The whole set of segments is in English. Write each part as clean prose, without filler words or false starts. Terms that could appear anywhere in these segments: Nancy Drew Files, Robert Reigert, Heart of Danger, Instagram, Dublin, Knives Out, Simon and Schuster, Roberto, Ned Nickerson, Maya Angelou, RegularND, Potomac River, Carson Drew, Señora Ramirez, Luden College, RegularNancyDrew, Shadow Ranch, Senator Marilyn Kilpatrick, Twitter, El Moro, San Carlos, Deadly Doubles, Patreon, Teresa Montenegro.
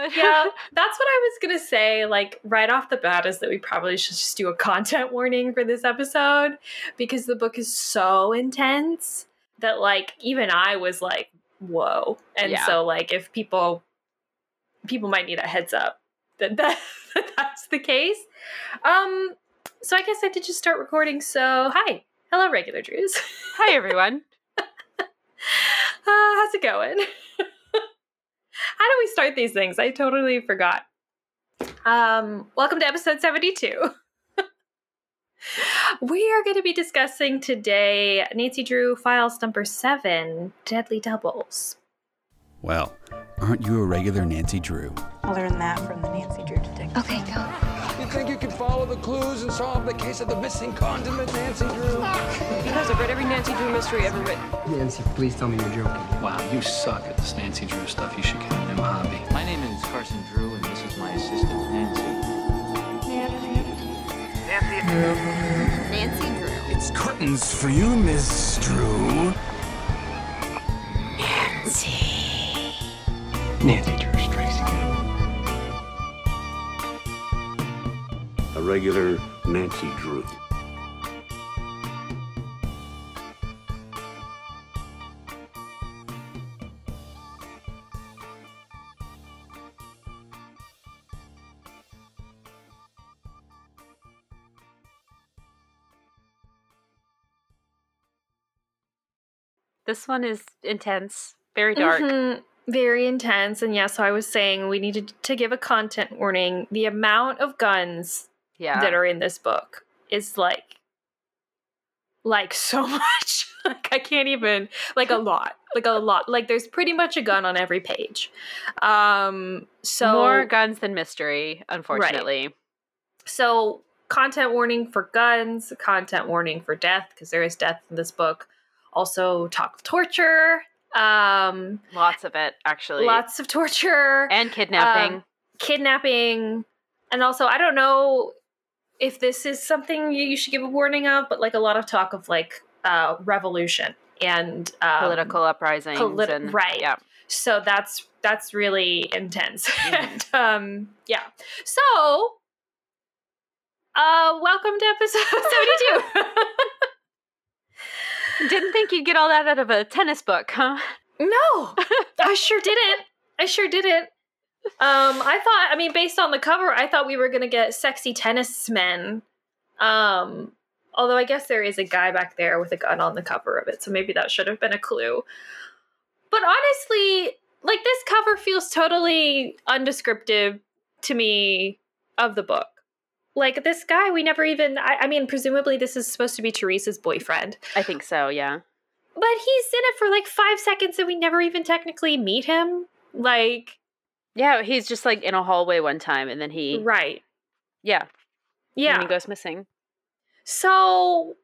But yeah, that's what I was going to say, like, right off the bat, is that we probably should just do a content warning for this episode, because the book is so intense that, like, even I was like, whoa. And so, like, if people might need a heads up that's the case. So I guess I did just start recording. So hi. Hello, regular Drews. Hi, everyone. How's it going? How do we start these things? I totally forgot. Welcome to episode 72. We are going to be discussing today Nancy Drew Files number 7, Deadly Doubles. Well, aren't you a regular Nancy Drew? I learned that from the Nancy Drew detective. Okay, go. You think you can follow the clues and solve the case of the missing condiment, Nancy Drew? Because I've read every Nancy Drew mystery ever written. Nancy, please tell me you're joking. Wow, you suck at this Nancy Drew stuff. You should get a new hobby. My name is Carson Drew, and this is my assistant, Nancy. Nancy Drew. It's curtains for you, Miss Drew. Nancy Drew strikes again. A regular Nancy Drew. This one is intense, very dark. Mm-hmm. Very intense, and yeah, so I was saying we needed to give a content warning. The amount of guns that are in this book is, like so much. Like, I can't even, a lot. Like, there's pretty much a gun on every page. So more guns than mystery, unfortunately. Right. So, content warning for guns, content warning for death, because there is death in this book. Also, talk of torture. Lots of it, actually. Lots of torture. And kidnapping. And also, I don't know if this is something you should give a warning of, but, like, a lot of talk of, like, revolution and... political uprisings. Right. Yeah. So that's really intense. Mm-hmm. And, yeah. So, welcome to episode 72. Didn't think you'd get all that out of a tennis book, huh? No, I sure didn't. Based on the cover, I thought we were going to get sexy tennis men. Although I guess there is a guy back there with a gun on the cover of it. So maybe that should have been a clue. But honestly, like, this cover feels totally undescriptive to me of the book. Like, this guy, we never even... I mean, presumably this is supposed to be Teresa's boyfriend. I think so, yeah. But he's in it for, like, 5 seconds and we never even technically meet him. Like... Yeah, he's just, like, in a hallway one time and then he... Right. Yeah. Yeah. And he goes missing. So...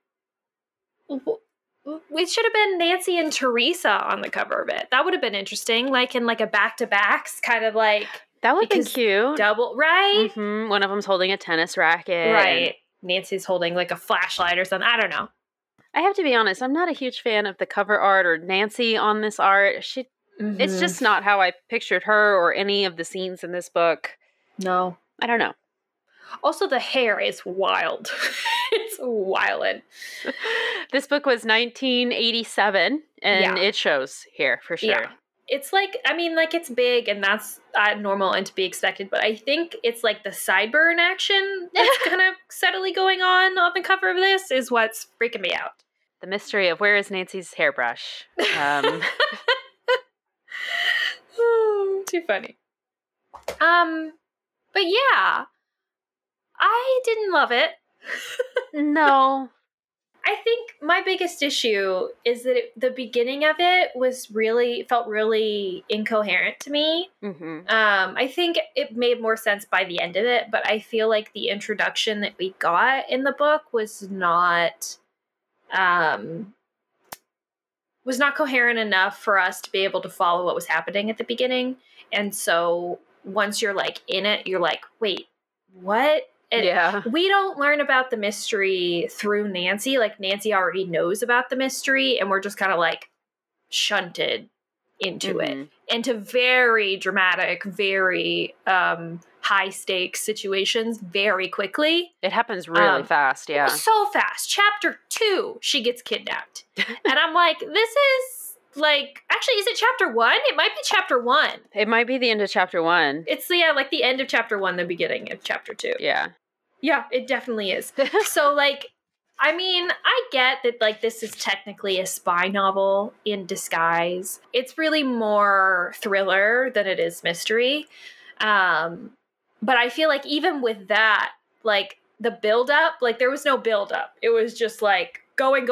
It should have been Nancy and Teresa on the cover of it. That would have been interesting. Like, in, like, a back-to-backs kind of, like... That would be cute. Double, right? Mm-hmm. One of them's holding a tennis racket. Right. Nancy's holding, like, a flashlight or something. I don't know. I have to be honest. I'm not a huge fan of the cover art or Nancy on this art. It's just not how I pictured her or any of the scenes in this book. No. I don't know. Also, the hair is wild. It's wildin'. This book was 1987, and it shows here for sure. Yeah. It's like, I mean, like, it's big and that's normal and to be expected, but I think it's like the sideburn action that's kind of subtly going on the cover of this is what's freaking me out. The mystery of where is Nancy's hairbrush? Too funny. But yeah, I didn't love it. No. I think my biggest issue is that the beginning of it felt really incoherent to me. Mm-hmm. I think it made more sense by the end of it, but I feel like the introduction that we got in the book was not coherent enough for us to be able to follow what was happening at the beginning. And so once you're, like, in it, you're like, wait, what? And we don't learn about the mystery through Nancy. Like, Nancy already knows about the mystery, and we're just kind of, like, shunted into it, into very dramatic, very high stakes situations very quickly. It happens really fast. Yeah. So fast. Chapter 2, she gets kidnapped. And I'm like, this is like, actually, is it chapter 1? It might be chapter 1. It might be the end of chapter 1. It's like the end of chapter 1, the beginning of chapter 2. Yeah. Yeah, it definitely is. So like, I mean, I get that, like, this is technically a spy novel in disguise. It's really more thriller than it is mystery. But I feel like even with that, like, the build-up, like, there was no build-up. It was just, like, going,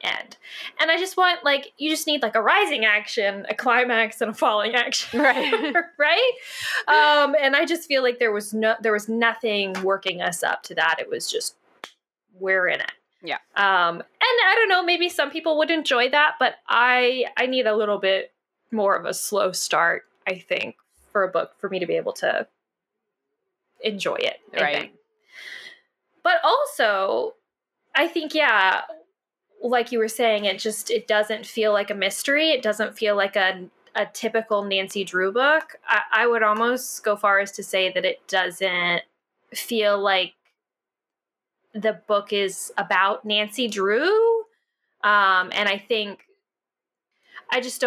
end. And I just want, like, you just need, like, a rising action, a climax, and a falling action. Right. Right? And I just feel like there was nothing working us up to that. It was just, we're in it. Yeah. And I don't know, maybe some people would enjoy that, but I need a little bit more of a slow start, I think, for a book for me to be able to enjoy it. Right. But also, I think, yeah, like you were saying, it doesn't feel like a mystery. It doesn't feel like a typical Nancy Drew book. I would almost go far as to say that it doesn't feel like the book is about Nancy Drew. And I think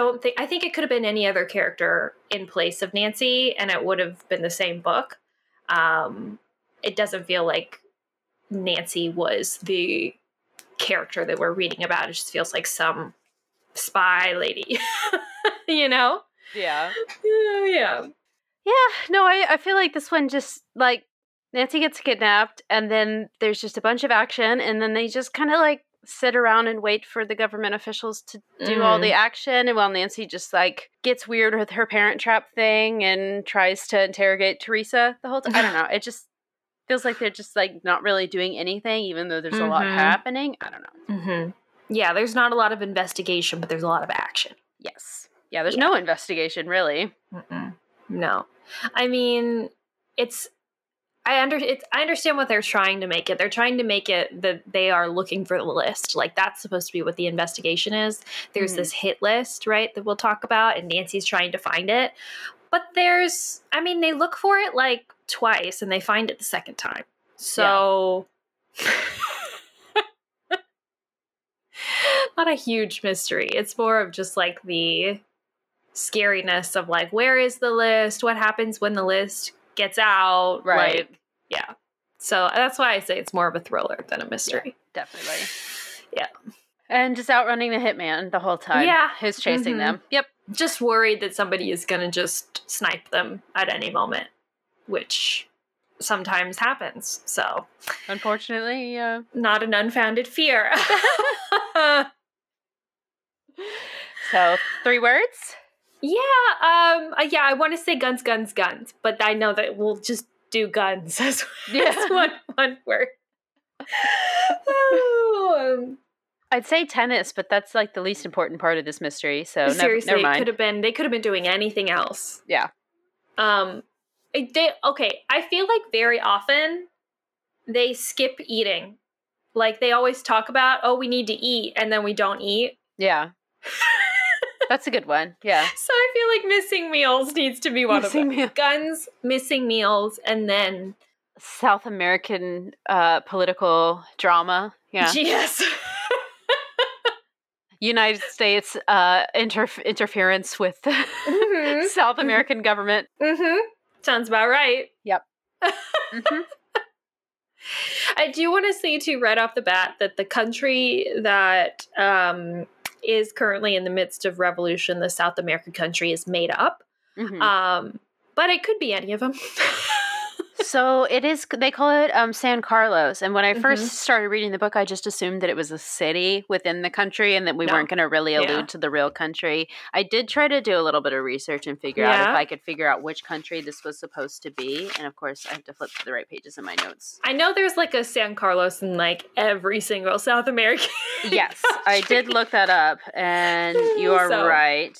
it could have been any other character in place of Nancy and it would have been the same book. It doesn't feel like Nancy was the character that we're reading about. It just feels like some spy lady, you know? Yeah. Yeah. Yeah. No, I feel like this one just like, Nancy gets kidnapped, and then there's just a bunch of action, and then they just kind of, like, sit around and wait for the government officials to do all the action, and while Nancy just, like, gets weird with her parent trap thing and tries to interrogate Teresa the whole time. I don't know. It just feels like they're just, like, not really doing anything, even though there's a lot happening. I don't know. Yeah, there's not a lot of investigation, but there's a lot of action. Yes. Yeah, there's no investigation, really. No. I mean, I understand what they're trying to make it. They're trying to make it that they are looking for the list. Like, that's supposed to be what the investigation is. There's this hit list, right, that we'll talk about, and Nancy's trying to find it. But they look for it, like, twice, and they find it the second time. So, not a huge mystery. It's more of just, like, the scariness of, like, where is the list? What happens when the list gets out, right? Like, yeah. So that's why I say it's more of a thriller than a mystery. Yeah, definitely. Yeah. And just outrunning the hitman the whole time. Yeah. Who's chasing them. Yep. Just worried that somebody is going to just snipe them at any moment, which sometimes happens. So. Unfortunately, yeah. Not an unfounded fear. So, 3 words? Yeah, I want to say guns, but I know that we'll just do guns as one word. I'd say tennis, but that's like the least important part of this mystery. So seriously, never mind. They could have been doing anything else. Yeah. I feel like very often they skip eating. Like they always talk about, oh, we need to eat, and then we don't eat. Yeah. That's a good one, yeah. So I feel like missing meals needs to be one of them. Guns, missing meals, and then South American political drama. Yeah. Yes. United States interference with South American government. Sounds about right. Yep. I do want to say too, right off the bat, that the country that is currently in the midst of revolution, the South American country, is made up. But it could be any of them. So it is, they call it San Carlos. And when I first started reading the book, I just assumed that it was a city within the country and that we weren't going to really allude to the real country. I did try to do a little bit of research and figure out if I could figure out which country this was supposed to be. And of course, I have to flip to the right pages in my notes. I know there's like a San Carlos in like every single South American Yes, country. I did look that up and you are right.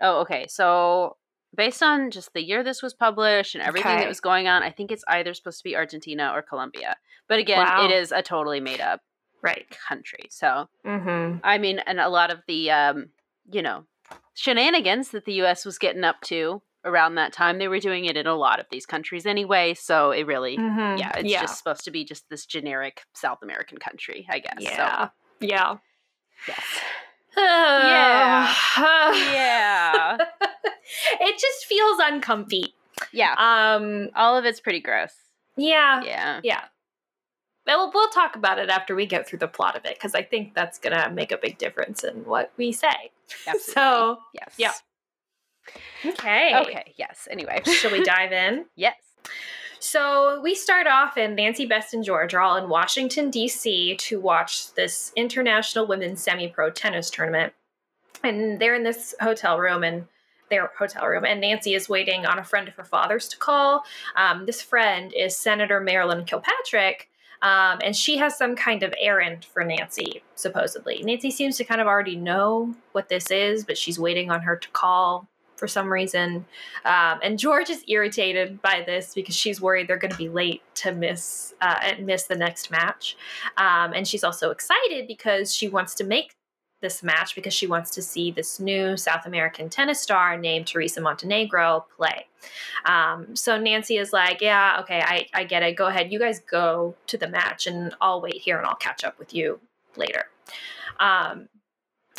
Oh, okay. So based on just the year this was published and everything that was going on, I think it's either supposed to be Argentina or Colombia. But again, it is a totally made-up country. So, I mean, and a lot of the, shenanigans that the U.S. was getting up to around that time. They were doing it in a lot of these countries anyway, so it really, it's just supposed to be just this generic South American country, I guess. Yeah. So. Yeah. Yes. Yeah. It just feels uncomfy. Yeah. All of it's pretty gross. Yeah. Yeah. Yeah. We'll talk about it after we get through the plot of it, because I think that's going to make a big difference in what we say. Absolutely. So, yes. Yeah. Okay. Yes. Anyway. Shall we dive in? Yes. So we start off, and Nancy, Best, and George are all in Washington, D.C. to watch this International Women's Semi-Pro Tennis Tournament. And they're in this hotel room, and Nancy is waiting on a friend of her father's to call. This friend is Senator Marilyn Kilpatrick, and she has some kind of errand for Nancy, supposedly. Nancy seems to kind of already know what this is, but she's waiting on her to call for some reason. And George is irritated by this because she's worried they're going to be late to miss the next match. And she's also excited because she wants to make this match because she wants to see this new South American tennis star named Teresa Montenegro play. So Nancy is like, yeah, okay, I get it. Go ahead. You guys go to the match and I'll wait here and I'll catch up with you later.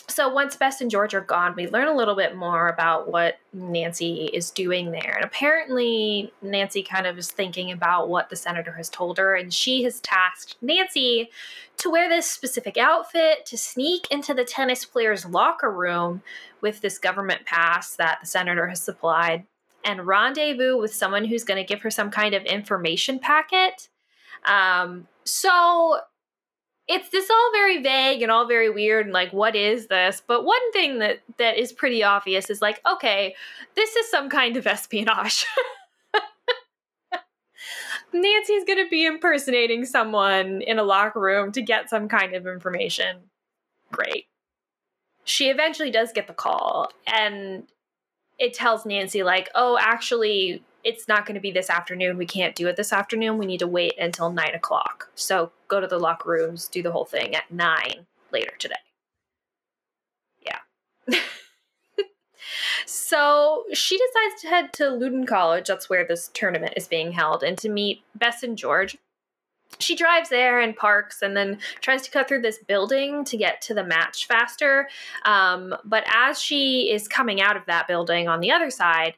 So once Bess and George are gone, we learn a little bit more about what Nancy is doing there. And apparently Nancy kind of is thinking about what the senator has told her. And she has tasked Nancy to wear this specific outfit, to sneak into the tennis player's locker room with this government pass that the senator has supplied, and rendezvous with someone who's going to give her some kind of information packet. So... it's this all very vague and all very weird and like, what is this? But one thing that is pretty obvious is like, okay, this is some kind of espionage. Nancy's going to be impersonating someone in a locker room to get some kind of information. Great. She eventually does get the call, and it tells Nancy like, oh, actually, it's not going to be this afternoon. We can't do it this afternoon. We need to wait until 9:00. So go to the locker rooms, do the whole thing at 9 later today. Yeah. So she decides to head to Luden College. That's where this tournament is being held, and to meet Bess and George. She drives there and parks and then tries to cut through this building to get to the match faster. But as she is coming out of that building on the other side,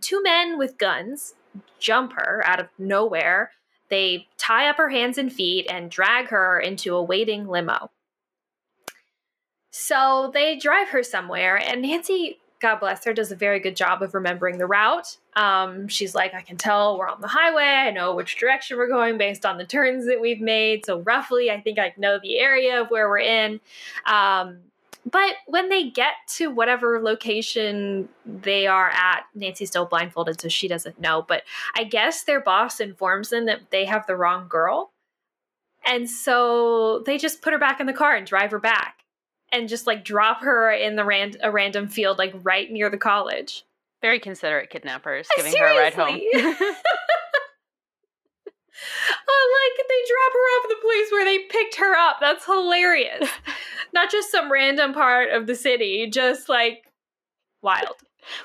two men with guns jump her out of nowhere. They tie up her hands and feet and drag her into a waiting limo. So they drive her somewhere, and Nancy, God bless her, does a very good job of remembering the route. She's like, I can tell we're on the highway. I know which direction we're going based on the turns that we've made. So roughly, I think I know the area of where we're in. But when they get to whatever location they are at, Nancy's still blindfolded, so she doesn't know. But I guess their boss informs them that they have the wrong girl. And so they just put her back in the car and drive her back and just like drop her in the a random field, like right near the college. Very considerate kidnappers, giving her a ride home. Like, they drop her off at the place where they picked her up. That's hilarious. Not just some random part of the city, just like wild.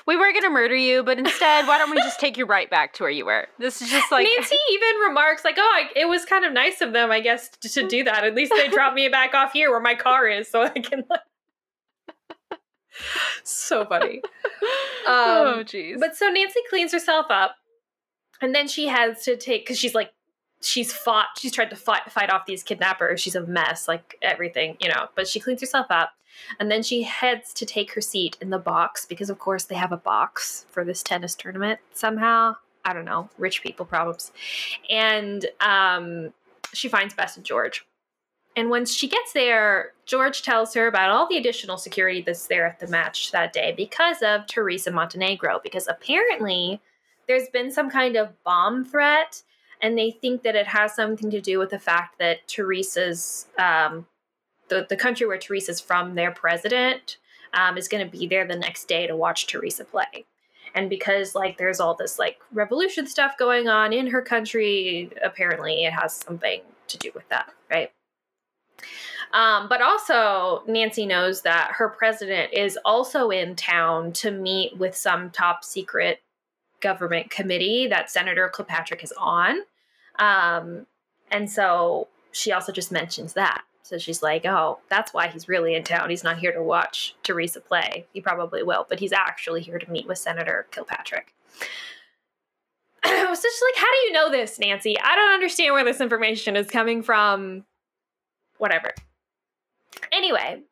We were going to murder you, but instead, why don't we just take you right back to where you were? This is just like... Nancy even remarks like, oh, it was kind of nice of them, I guess, to do that. At least they dropped me back off here where my car is so I can... So funny. Oh, jeez. But so Nancy cleans herself up. And then she has to take, because she's like, she's tried to fight off these kidnappers. She's a mess, like everything, you know, but she cleans herself up. And then she heads to take her seat in the box because, of course, they have a box for this tennis tournament somehow. I don't know. Rich people problems. And she finds Bess and George. And once she gets there, George tells her about all the additional security that's there at the match that day because of Teresa Montenegro, because apparently... there's been some kind of bomb threat, and they think that it has something to do with the fact that Teresa's, the country where Teresa's from, their president, is going to be there the next day to watch Teresa play. And because, like, there's all this, like, revolution stuff going on in her country, apparently it has something to do with that, right? But also, Nancy knows that her president is also in town to meet with some top secret government committee that Senator Kilpatrick is on. And so she also just mentions that. So she's like, oh, that's why he's really in town. He's not here to watch Teresa play. He probably will, but he's actually here to meet with Senator Kilpatrick. I was just like, how do you know this, Nancy? I don't understand where this information is coming from. Whatever. Anyway,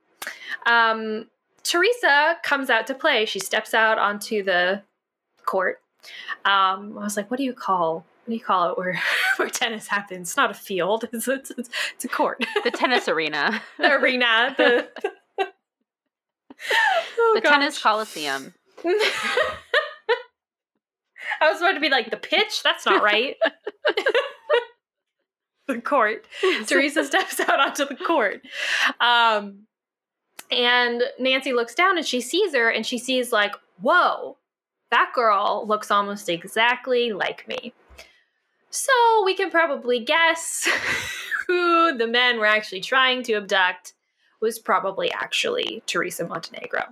Teresa comes out to play. She steps out onto the court. I was like, what do you call it where tennis happens? It's not a field. It's a court. The tennis arena. The arena. The tennis coliseum. I was about to be like, the pitch? That's not right. The court. Teresa steps out onto the court. And Nancy looks down and she sees her and she sees like, whoa, that girl looks almost exactly like me. So we can probably guess who the men were actually trying to abduct was probably actually Teresa Montenegro.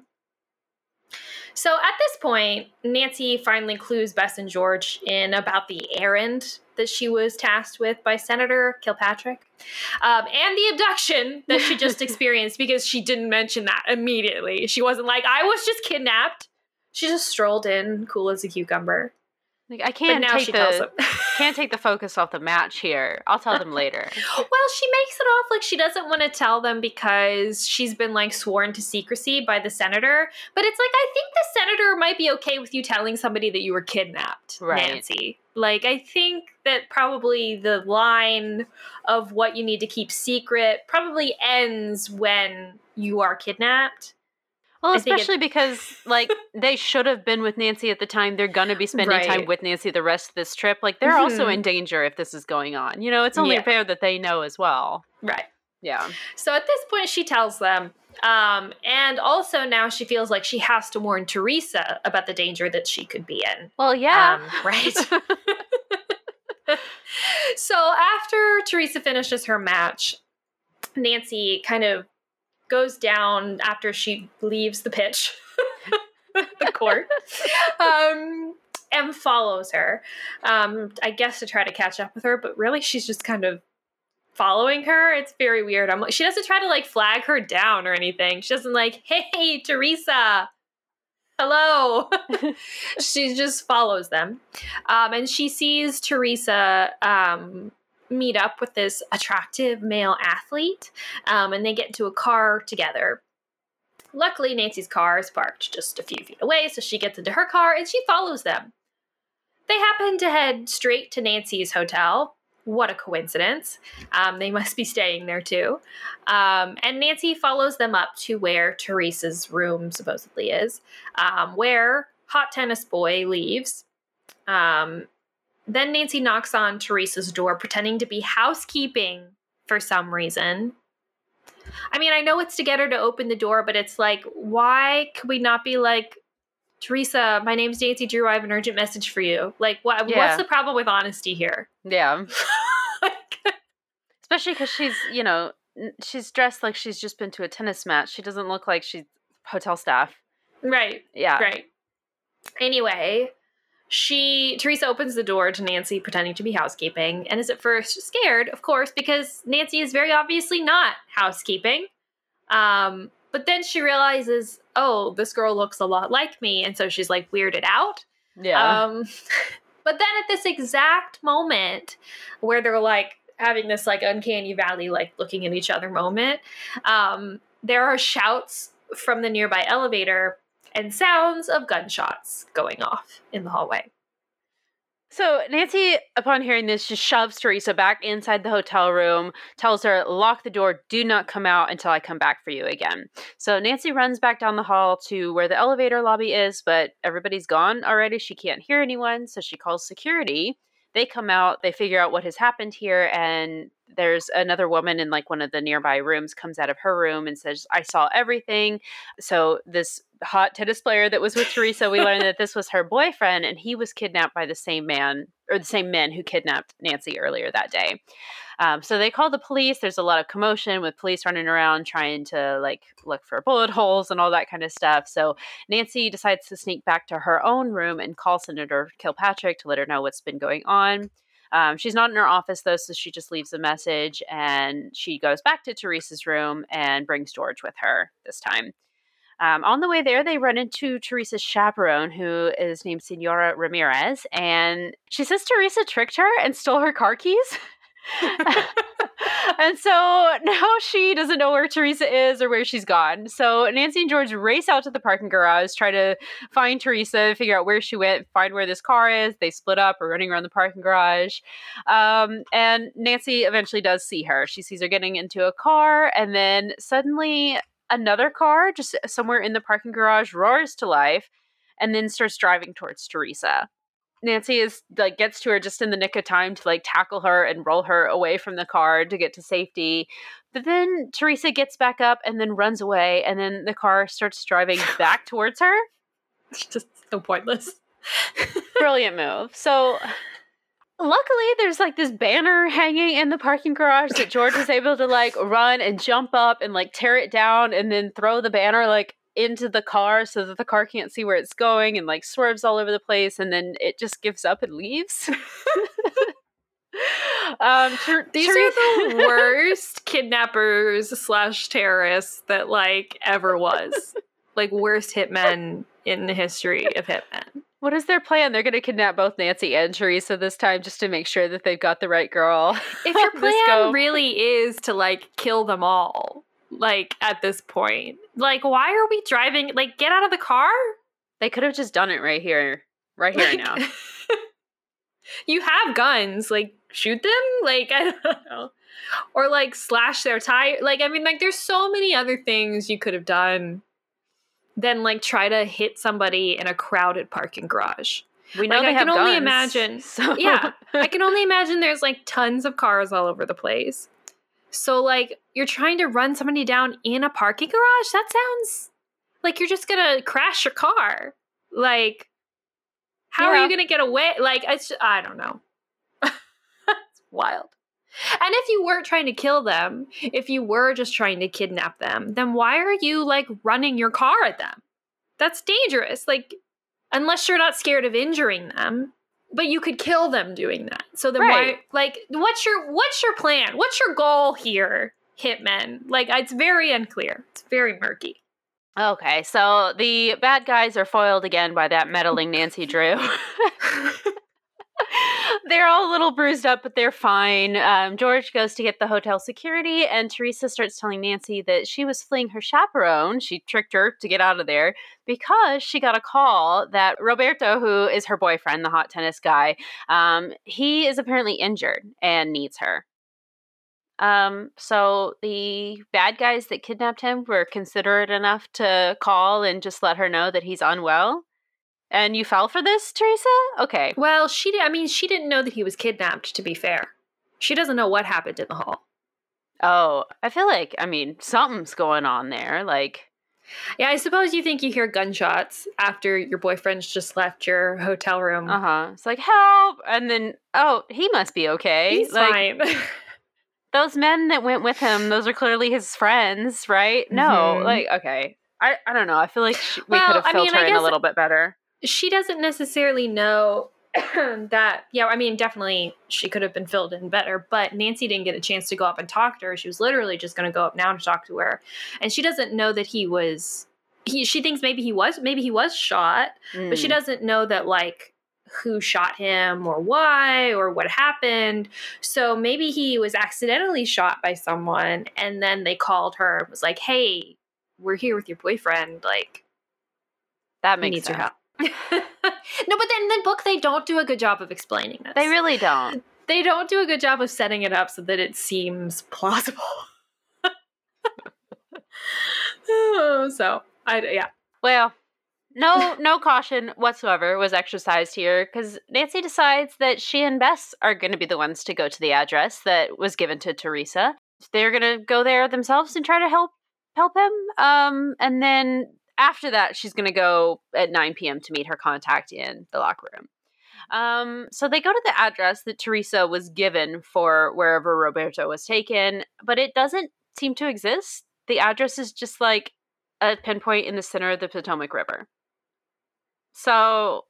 So at this point, Nancy finally clues Bess and George in about the errand that she was tasked with by Senator Kilpatrick, and the abduction that she just experienced, because she didn't mention that immediately. She wasn't like, I was just kidnapped. She just strolled in, cool as a cucumber. Like, I can't take the focus off the match here. I'll tell them later. Well, she makes it off like she doesn't want to tell them because she's been, like, sworn to secrecy by the senator. But it's like, I think the senator might be okay with you telling somebody that you were kidnapped, right, Nancy. Like, I think that probably the line of what you need to keep secret probably ends when you are kidnapped. Well, especially because, like, they should have been with Nancy at the time. They're going to be spending time with Nancy the rest of this trip. Like, they're also in danger if this is going on. You know, it's only fair that they know as well. Right. Yeah. So at this point, she tells them. And also now she feels like she has to warn Teresa about the danger that she could be in. Well, yeah. Right. So after Teresa finishes her match, Nancy kind of goes down after she leaves the pitch, the court, and follows her, I guess to try to catch up with her, but really she's just kind of following her. It's very weird. I'm like, she doesn't try to like flag her down or anything. She doesn't like, hey, Teresa, hello. She just follows them. And she sees Teresa, meet up with this attractive male athlete, and they get into a car together. Luckily, Nancy's car is parked just a few feet away, so she gets into her car and she follows them. They happen to head straight to Nancy's hotel. What a coincidence. They must be staying there too. And Nancy follows them up to where Teresa's room supposedly is, where Hot Tennis Boy leaves. Then Nancy knocks on Teresa's door, pretending to be housekeeping for some reason. I mean, I know it's to get her to open the door, but it's like, why could we not be like, Teresa, my name's Nancy Drew. I have an urgent message for you. Like, what's the problem with honesty here? Yeah. Especially because she's, you know, she's dressed like she's just been to a tennis match. She doesn't look like she's hotel staff. Right. Yeah. Right. Anyway... Teresa opens the door to Nancy, pretending to be housekeeping, and is at first scared, of course, because Nancy is very obviously not housekeeping. But then she realizes, oh, this girl looks a lot like me, and so she's like weirded out. Yeah. But then at this exact moment where they're like having this like uncanny valley, like looking at each other moment, there are shouts from the nearby elevator and sounds of gunshots going off in the hallway. So Nancy, upon hearing this, just shoves Teresa back inside the hotel room, tells her, lock the door, do not come out until I come back for you again. So Nancy runs back down the hall to where the elevator lobby is, but everybody's gone already. She can't hear anyone, so she calls security. They come out, they figure out what has happened here, and there's another woman in like one of the nearby rooms comes out of her room and says, I saw everything. So this hot tennis player that was with Teresa, we learned that this was her boyfriend, and he was kidnapped by the same man or the same men who kidnapped Nancy earlier that day. So they call the police. There's a lot of commotion with police running around trying to like look for bullet holes and all that kind of stuff. So Nancy decides to sneak back to her own room and call Senator Kilpatrick to let her know what's been going on. She's not in her office, though, so she just leaves a message, and she goes back to Teresa's room and brings George with her this time. On the way there, they run into Teresa's chaperone, who is named Señora Ramirez, and she says Teresa tricked her and stole her car keys. And so now she doesn't know where Teresa is or where she's gone. So Nancy and George race out to the parking garage, try to find Teresa, figure out where she went, find where this car is. They split up, are running around the parking garage. And Nancy eventually does see her. She sees her getting into a car, and then suddenly another car just somewhere in the parking garage roars to life and then starts driving towards Teresa. Nancy is like gets to her just in the nick of time to like tackle her and roll her away from the car to get to safety. But then Teresa gets back up and then runs away, and then the car starts driving back towards her. It's just so pointless. Brilliant move. So luckily there's like this banner hanging in the parking garage that George was able to like run and jump up and like tear it down and then throw the banner like into the car so that the car can't see where it's going, and like swerves all over the place, and then it just gives up and leaves. These are the worst kidnappers / terrorists that like ever was. Like worst hitmen in the history of hitmen. What is their plan? They're going to kidnap both Nancy and Teresa this time just to make sure that they've got the right girl. If your plan really is to like kill them all, like at this point, like why are we driving? Like get out of the car. They could have just done it right here like, now. You have guns, like shoot them, like I don't know, or like slash their tire. Like I mean, like there's so many other things you could have done than like try to hit somebody in a crowded parking garage. We know like, they I have can guns, only imagine. So. Yeah, I can only imagine there's like tons of cars all over the place. So, like, you're trying to run somebody down in a parking garage? That sounds like you're just going to crash your car. Like, how are you going to get away? Like, I don't know. It's wild. And if you weren't trying to kill them, if you were just trying to kidnap them, then why are you, like, running your car at them? That's dangerous. Like, unless you're not scared of injuring them. But you could kill them doing that. So then why, like, what's your plan? What's your goal here, hitmen? Like, it's very unclear. It's very murky. Okay, so the bad guys are foiled again by that meddling Nancy Drew. They're all a little bruised up, but they're fine. George goes to get the hotel security, and Teresa starts telling Nancy that she was fleeing her chaperone. She tricked her to get out of there because she got a call that Roberto, who is her boyfriend, the hot tennis guy, he is apparently injured and needs her. So the bad guys that kidnapped him were considerate enough to call and just let her know that he's unwell. And you fell for this, Teresa? Okay. Well, she didn't know that he was kidnapped, to be fair. She doesn't know what happened in the hall. Oh, I feel like, I mean, something's going on there. Like, yeah, I suppose you think you hear gunshots after your boyfriend's just left your hotel room. Uh-huh. It's like, help! And then, oh, he must be okay. He's fine. Those men that went with him, those are clearly his friends, right? Mm-hmm. No, like, okay. I don't know. I feel like we could have filtered in a little bit better. She doesn't necessarily know that, yeah, I mean, definitely she could have been filled in better, but Nancy didn't get a chance to go up and talk to her. She was literally just going to go up now and talk to her. And she doesn't know that she thinks maybe he was shot, but she doesn't know that, like, who shot him or why or what happened. So maybe he was accidentally shot by someone, and then they called her and was like, hey, we're here with your boyfriend. Like, that makes sense. Your help. No, but then in the book, they don't do a good job of explaining this. They really don't. They don't do a good job of setting it up so that it seems plausible. So, yeah. Well, No caution whatsoever was exercised here, because Nancy decides that she and Bess are going to be the ones to go to the address that was given to Teresa. They're going to go there themselves and try to help him. And then after that, she's going to go at 9 p.m. to meet her contact in the locker room. So they go to the address that Teresa was given for wherever Roberto was taken, but it doesn't seem to exist. The address is just like a pinpoint in the center of the Potomac River. So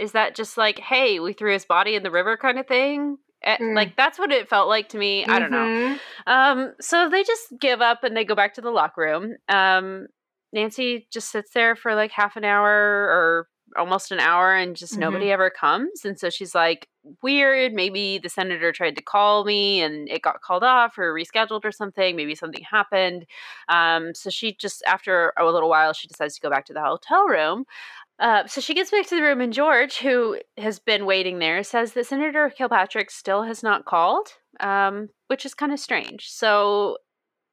is that just like, hey, we threw his body in the river kind of thing? Like, that's what it felt like to me. Mm-hmm. I don't know. So they just give up and they go back to the locker room. Nancy just sits there for like half an hour or almost an hour and just nobody ever comes. And so she's like, weird, maybe the senator tried to call me and it got called off or rescheduled or something. Maybe something happened. So she just, after a little while, she decides to go back to the hotel room. So she gets back to the room and George, who has been waiting there, says that Senator Kilpatrick still has not called, which is kind of strange. So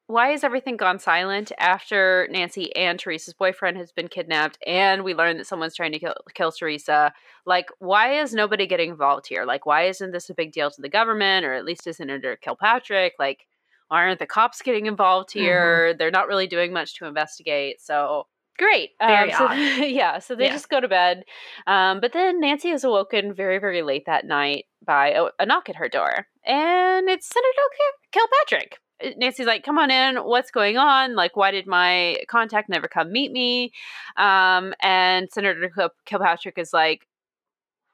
why has everything gone silent after Nancy and Teresa's boyfriend has been kidnapped and we learn that someone's trying to kill Teresa? Like, why is nobody getting involved here? Like, why isn't this a big deal to the government or at least to Senator Kilpatrick? Like, why aren't the cops getting involved here? Mm-hmm. They're not really doing much to investigate. So great. So they just go to bed. But then Nancy is awoken very, very late that night by a knock at her door. And it's Senator Kilpatrick. Nancy's like, come on in. What's going on? Like, why did my contact never come meet me? And Senator Kilpatrick is like,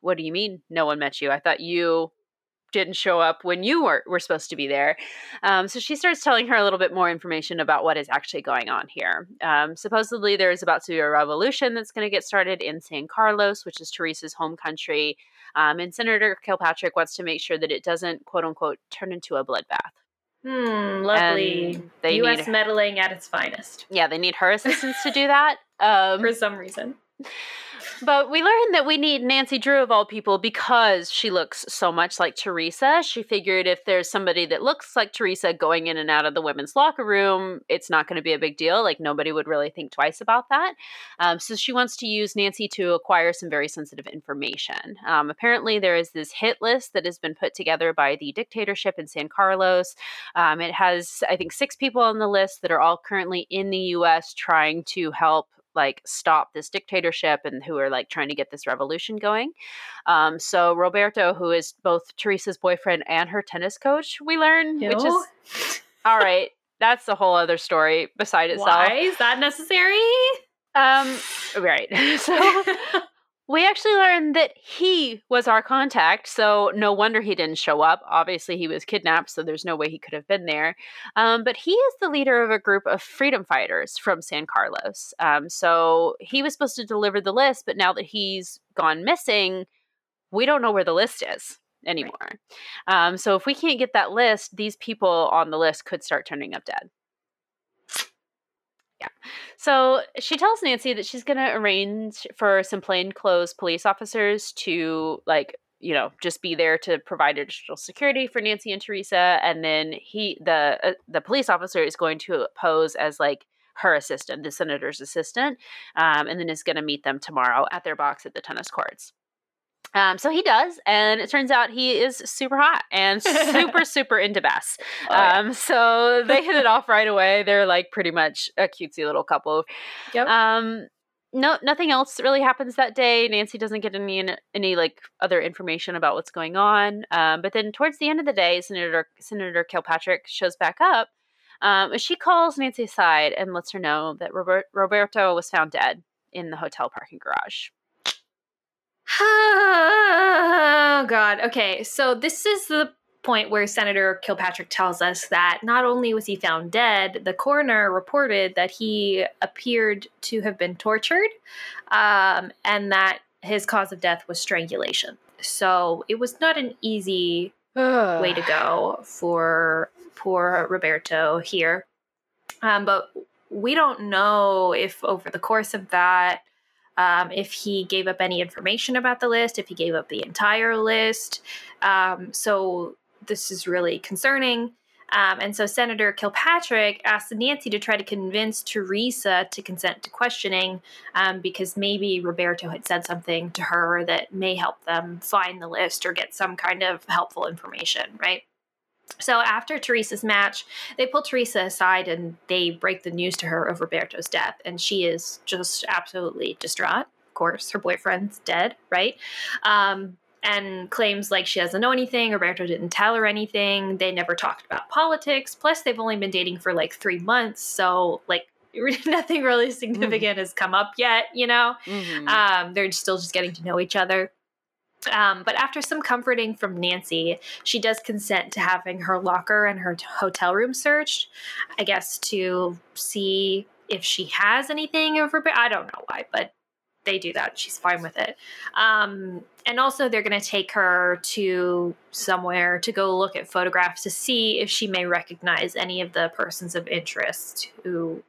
what do you mean no one met you? I thought you didn't show up when you were supposed to be there. So she starts telling her a little bit more information about what is actually going on here. Supposedly there is about to be a revolution that's going to get started in San Carlos, which is Teresa's home country. And Senator Kilpatrick wants to make sure that it doesn't, quote unquote, turn into a bloodbath. Lovely. U.S. meddling at its finest. Yeah, they need her assistance to do that. For some reason. But we learned that we need Nancy Drew, of all people, because she looks so much like Teresa. She figured if there's somebody that looks like Teresa going in and out of the women's locker room, it's not going to be a big deal. Like, nobody would really think twice about that. So she wants to use Nancy to acquire some very sensitive information. Apparently, there is this hit list that has been put together by the dictatorship in San Carlos. It has, I think, 6 people on the list that are all currently in the U.S. trying to help like stop this dictatorship and who are like trying to get this revolution going. So Roberto, who is both Teresa's boyfriend and her tennis coach, we learn, which is all right. That's a whole other story beside itself. Why is that necessary? Right. So we actually learned that he was our contact, so no wonder he didn't show up. Obviously, he was kidnapped, so there's no way he could have been there. But he is the leader of a group of freedom fighters from San Carlos. So he was supposed to deliver the list, but now that he's gone missing, we don't know where the list is anymore. Right. So if we can't get that list, these people on the list could start turning up dead. Yeah. So she tells Nancy that she's going to arrange for some plainclothes police officers to, like, you know, just be there to provide additional security for Nancy and Teresa. And then the police officer is going to pose as, like, her assistant, the senator's assistant, and then is going to meet them tomorrow at their box at the tennis courts. So he does, and it turns out he is super hot and super, super into Bess. So they hit it off right away. They're like pretty much a cutesy little couple. Yep. Nothing else really happens that day. Nancy doesn't get any like other information about what's going on. But then towards the end of the day, Senator Kilpatrick shows back up. She calls Nancy aside and lets her know that Roberto was found dead in the hotel parking garage. Oh, God. Okay, so this is the point where Senator Kilpatrick tells us that not only was he found dead, the coroner reported that he appeared to have been tortured, and that his cause of death was strangulation. So it was not an easy way to go for poor Roberto here. But we don't know if over the course of that, if he gave up any information about the list, if he gave up the entire list. So this is really concerning. And so Senator Kilpatrick asked Nancy to try to convince Teresa to consent to questioning because maybe Roberto had said something to her that may help them find the list or get some kind of helpful information, right? So after Teresa's match, they pull Teresa aside and they break the news to her of Roberto's death. And she is just absolutely distraught. Of course, her boyfriend's dead, right? And claims like she doesn't know anything, Roberto didn't tell her anything, they never talked about politics, plus they've only been dating for like 3 months, so like nothing really significant has come up yet, you know? They're still just getting to know each other. But after some comforting from Nancy, she does consent to having her locker and her hotel room searched, I guess to see if she has anything of Roberto. I don't know why, but they do that. She's fine with it. And also they're going to take her to somewhere to go look at photographs to see if she may recognize any of the persons of interest who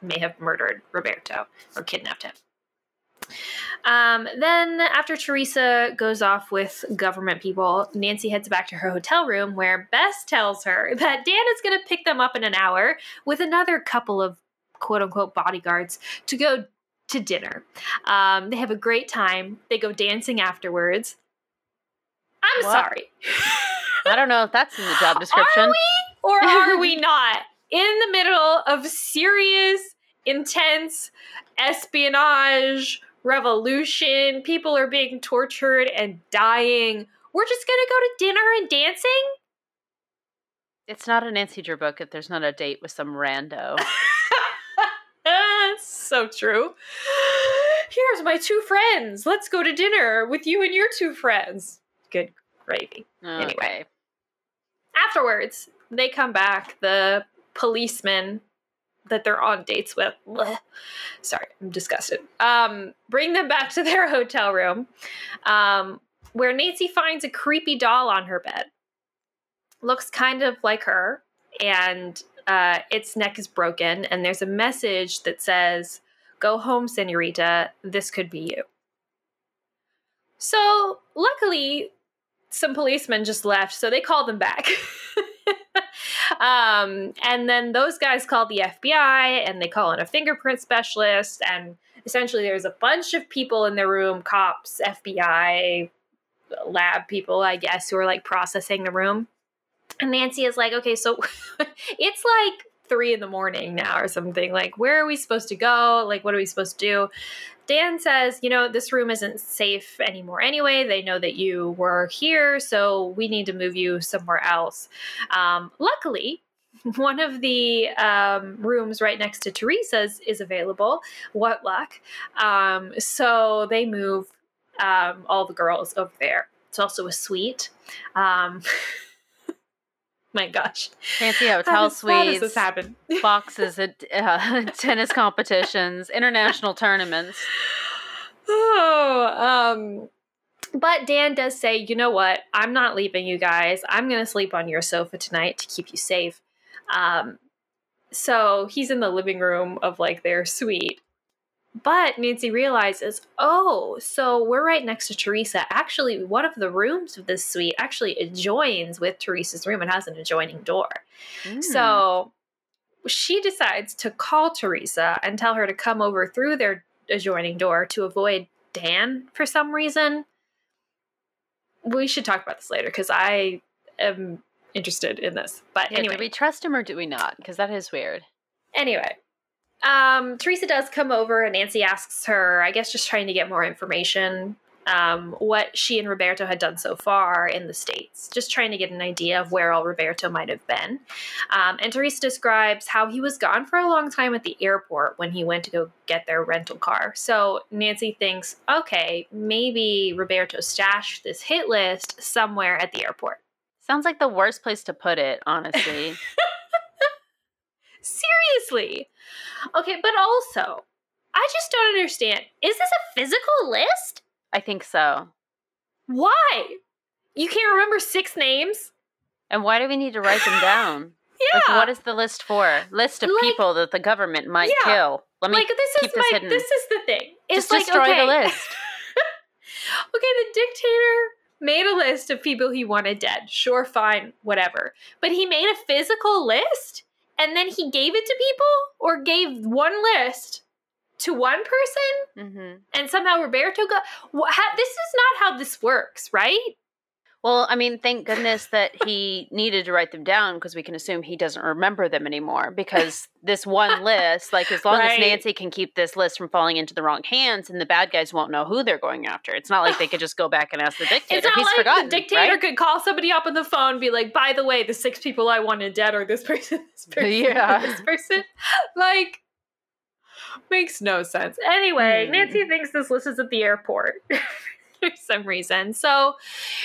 may have murdered Roberto or kidnapped him. Then after Teresa goes off with government people, Nancy heads back to her hotel room where Bess tells her that Dan is going to pick them up in an hour with another couple of quote unquote bodyguards to go to dinner. They have a great time. They go dancing afterwards. I'm sorry. I don't know if that's in the job description. Are we or are we not in the middle of serious, intense espionage, revolution? People are being tortured and dying. We're just going to go to dinner and dancing? It's not a Nancy Drew book if there's not a date with some rando. So true. Here's my two friends. Let's go to dinner with you and your two friends. Good gravy. Okay. Anyway. Afterwards, they come back. The policeman that they're on dates with. Blech. Sorry, I'm disgusted. Bring them back to their hotel room where Nancy finds a creepy doll on her bed. Looks kind of like her and... its neck is broken, and there's a message that says, "Go home, senorita. This could be you." So, luckily, some policemen just left, so they called them back. And then those guys called the FBI, and they call in a fingerprint specialist, and essentially there's a bunch of people in the room, cops, FBI, lab people, I guess, who are, like, processing the room. And Nancy is like, okay, so it's like 3 a.m. now or something. Like, where are we supposed to go? Like, what are we supposed to do? Dan says, you know, this room isn't safe anymore anyway. They know that you were here, so we need to move you somewhere else. Luckily, one of the rooms right next to Teresa's is available. What luck. So they move all the girls over there. It's also a suite. My gosh. Fancy hotel suites, this happened? Boxes at tennis competitions, international tournaments. But Dan does say, you know what? I'm not leaving you guys. I'm going to sleep on your sofa tonight to keep you safe. So he's in the living room of like their suite. But Nancy realizes, oh, so we're right next to Teresa. Actually, one of the rooms of this suite actually adjoins with Teresa's room and has an adjoining door. So she decides to call Teresa and tell her to come over through their adjoining door to avoid Dan for some reason. We should talk about this later because I am interested in this. But anyway. Do we trust him or do we not? Because that is weird. Anyway. Teresa does come over and Nancy asks her, I guess just trying to get more information, what she and Roberto had done so far in the States, just trying to get an idea of where all Roberto might have been. And Teresa describes how he was gone for a long time at the airport when he went to go get their rental car. So Nancy thinks, okay, maybe Roberto stashed this hit list somewhere at the airport. Sounds like the worst place to put it, honestly. Seriously. Okay, but also, I just don't understand. Is this a physical list? I think so. Why? You can't remember 6 names? And why do we need to write them down? Yeah. Like, what is the list for? List of people that the government might kill. Let me keep this hidden. This is the thing. It's just destroy the list. Okay, the dictator made a list of people he wanted dead. Sure, fine, whatever. But he made a physical list and then he gave it to people, or gave one list to one person, mm-hmm. and somehow Roberto got... This is not how this works, right? Well, I mean, thank goodness that he needed to write them down, because we can assume he doesn't remember them anymore, because this one list, like, as long as Nancy can keep this list from falling into the wrong hands, and the bad guys won't know who they're going after. It's not like they could just go back and ask the dictator. It's not He's like forgotten, the dictator could call somebody up on the phone and be like, by the way, the 6 people I wanted dead are this person, this person. Like... Makes no sense. Anyway, Nancy thinks this list is at the airport for some reason. So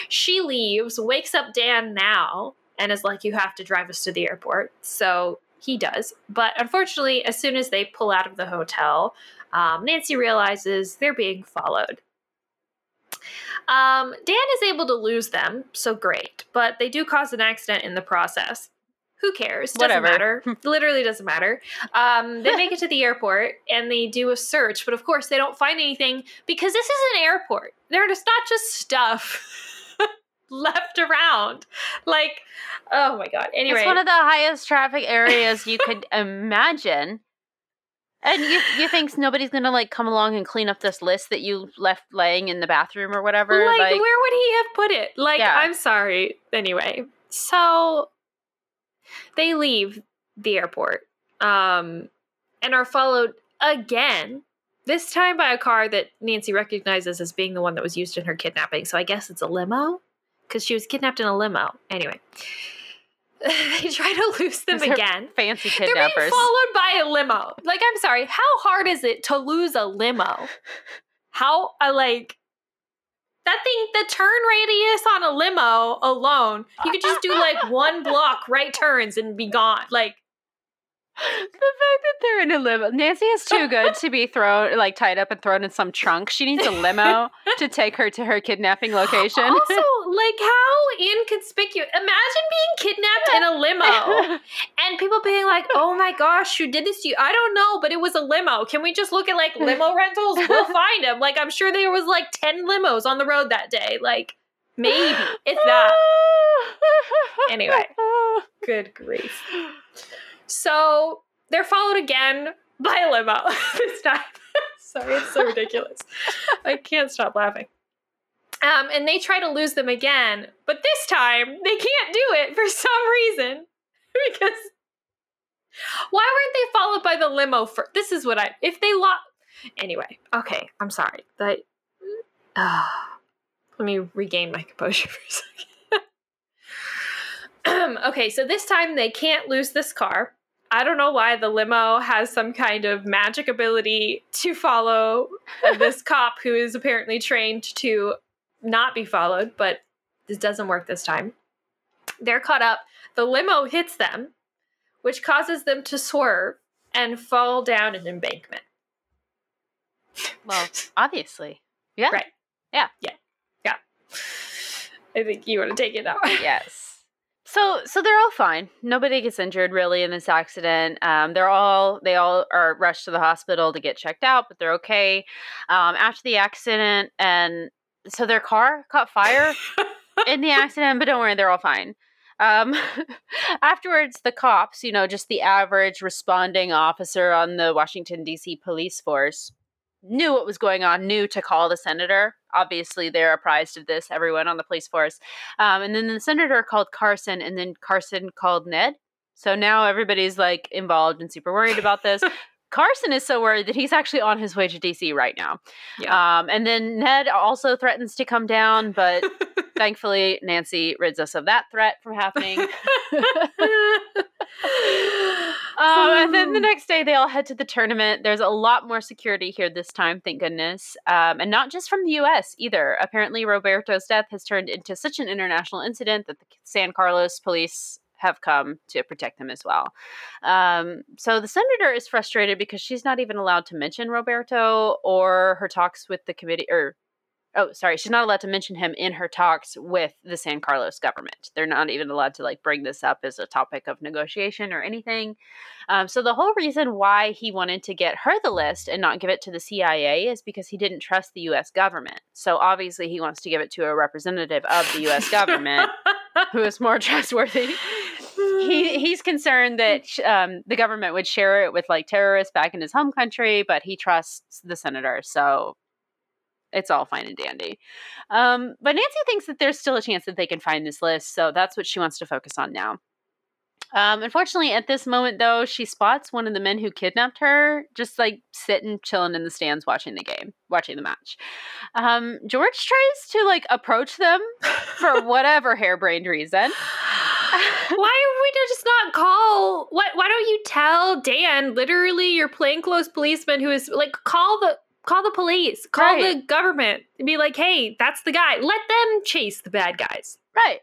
she leaves, wakes up Dan now, and is like, you have to drive us to the airport. So he does. But unfortunately, as soon as they pull out of the hotel, Nancy realizes they're being followed. Dan is able to lose them, so great. But they do cause an accident in the process. Who cares? Doesn't matter. Literally doesn't matter. They make it to the airport and they do a search, but of course they don't find anything because this is an airport. There's not just stuff left around. Like, oh my God. Anyway. It's one of the highest traffic areas you could imagine. And you think nobody's going to, like, come along and clean up this list that you left laying in the bathroom or whatever? Like where would he have put it? Like, yeah. I'm sorry. Anyway. So... They leave the airport and are followed again, this time by a car that Nancy recognizes as being the one that was used in her kidnapping. So I guess it's a limo because she was kidnapped in a limo. Anyway, they try to lose them again. Fancy kidnappers. They're being followed by a limo. Like, I'm sorry. How hard is it to lose a limo? How, like... That thing, the turn radius on a limo alone, you could just do like one block right turns and be gone. Like, the fact that they're in a limo. Nancy is too good to be thrown, like, tied up and thrown in some trunk. She needs a limo to take her to her kidnapping location. Also, like, how inconspicuous. Imagine being kidnapped in a limo and people being like, oh my gosh, who did this to you? I don't know, but it was a limo. Can we just look at, like, limo rentals? We'll find them. Like, I'm sure there was like 10 limos on the road that day. Like, maybe it's that. Anyway, good grief. So they're followed again by a limo this time. Sorry, it's so ridiculous. I can't stop laughing. And they try to lose them again, but this time they can't do it for some reason. Because why weren't they followed by the limo first? This is what Anyway, okay, I'm sorry. Let me regain my composure for a second. Okay, so this time they can't lose this car. I don't know why the limo has some kind of magic ability to follow this cop who is apparently trained to not be followed, but this doesn't work this time. They're caught up. The limo hits them, which causes them to swerve and fall down an embankment. Well, obviously. Yeah. Right. Yeah. Yeah. Yeah. I think you want to take it now. Yes. So they're all fine. Nobody gets injured really in this accident. They all are rushed to the hospital to get checked out, but they're okay after the accident. And so their car caught fire in the accident, but don't worry, they're all fine. Afterwards, the cops, just the average responding officer on the Washington, D.C. police force, knew what was going on, knew to call the senator. Obviously, they're apprised of this, everyone on the police force. And then the senator called Carson, and then Carson called Ned. So now everybody's, like, involved and super worried about this. Carson is so worried that he's actually on his way to D.C. right now. Yeah. And then Ned also threatens to come down, but thankfully, Nancy rids us of that threat from happening. And then the next day, they all head to the tournament. There's a lot more security here this time, thank goodness. And not just from the U.S. either. Apparently, Roberto's death has turned into such an international incident that the San Carlos police have come to protect them as well. So the senator is frustrated because she's not even allowed to mention Roberto or her talks with the committee, or she's not allowed to mention him in her talks with the San Carlos government. They're not even allowed to like bring this up as a topic of negotiation or anything. So the whole reason why he wanted to get her the list and not give it to the CIA is because he didn't trust the U.S. government. So obviously he wants to give it to a representative of the U.S. government who is more trustworthy. He's concerned that the government would share it with like terrorists back in his home country, but he trusts the senator. So it's all fine and dandy. But Nancy thinks that there's still a chance that they can find this list. So that's what she wants to focus on now. Unfortunately, at this moment, though, she spots one of the men who kidnapped her just like sitting, chilling in the stands watching the game, watching the match. George tries to like approach them for whatever harebrained reason. Why would we just not call? Why don't you tell Dan, literally your plainclothes policeman who is like, call the police, call right. the government, and be like, hey, that's the guy. Let them chase the bad guys. Right.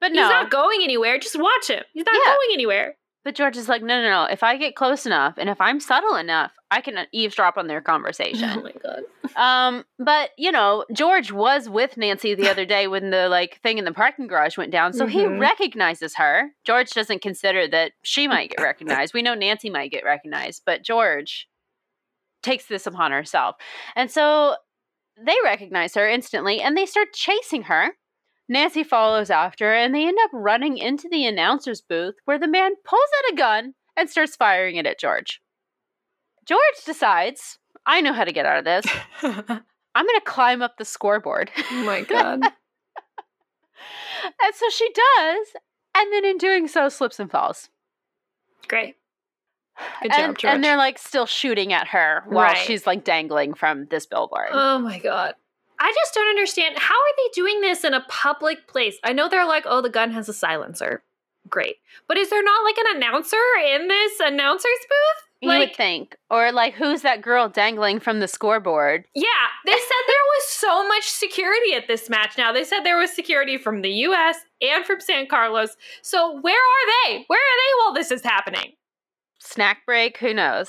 But no. He's not going anywhere. Just watch him. He's not going anywhere. But George is like, no. If I get close enough and if I'm subtle enough, I can eavesdrop on their conversation. Oh, my God. But, you know, George was with Nancy the other day when the, like, thing in the parking garage went down. So he recognizes her. George doesn't consider that she might get recognized. We know Nancy might get recognized. But George takes this upon herself. And so they recognize her instantly and they start chasing her. Nancy follows after, and they end up running into the announcer's booth where the man pulls out a gun and starts firing it at George. George decides, I know how to get out of this. I'm going to climb up the scoreboard. Oh, my God. And so she does, and then in doing so, slips and falls. Great. Good job, George. And they're, like, still shooting at her while she's, like, dangling from this billboard. Oh, my God. I just don't understand. How are they doing this in a public place? I know they're like, oh, the gun has a silencer. Great. But is there not like an announcer in this announcer's booth? Like, you would think. Or like, who's that girl dangling from the scoreboard? Yeah. They said there was so much security at this match now. They said there was security from the U.S. and from San Carlos. So where are they? Where are they while this is happening? Snack break? Who knows?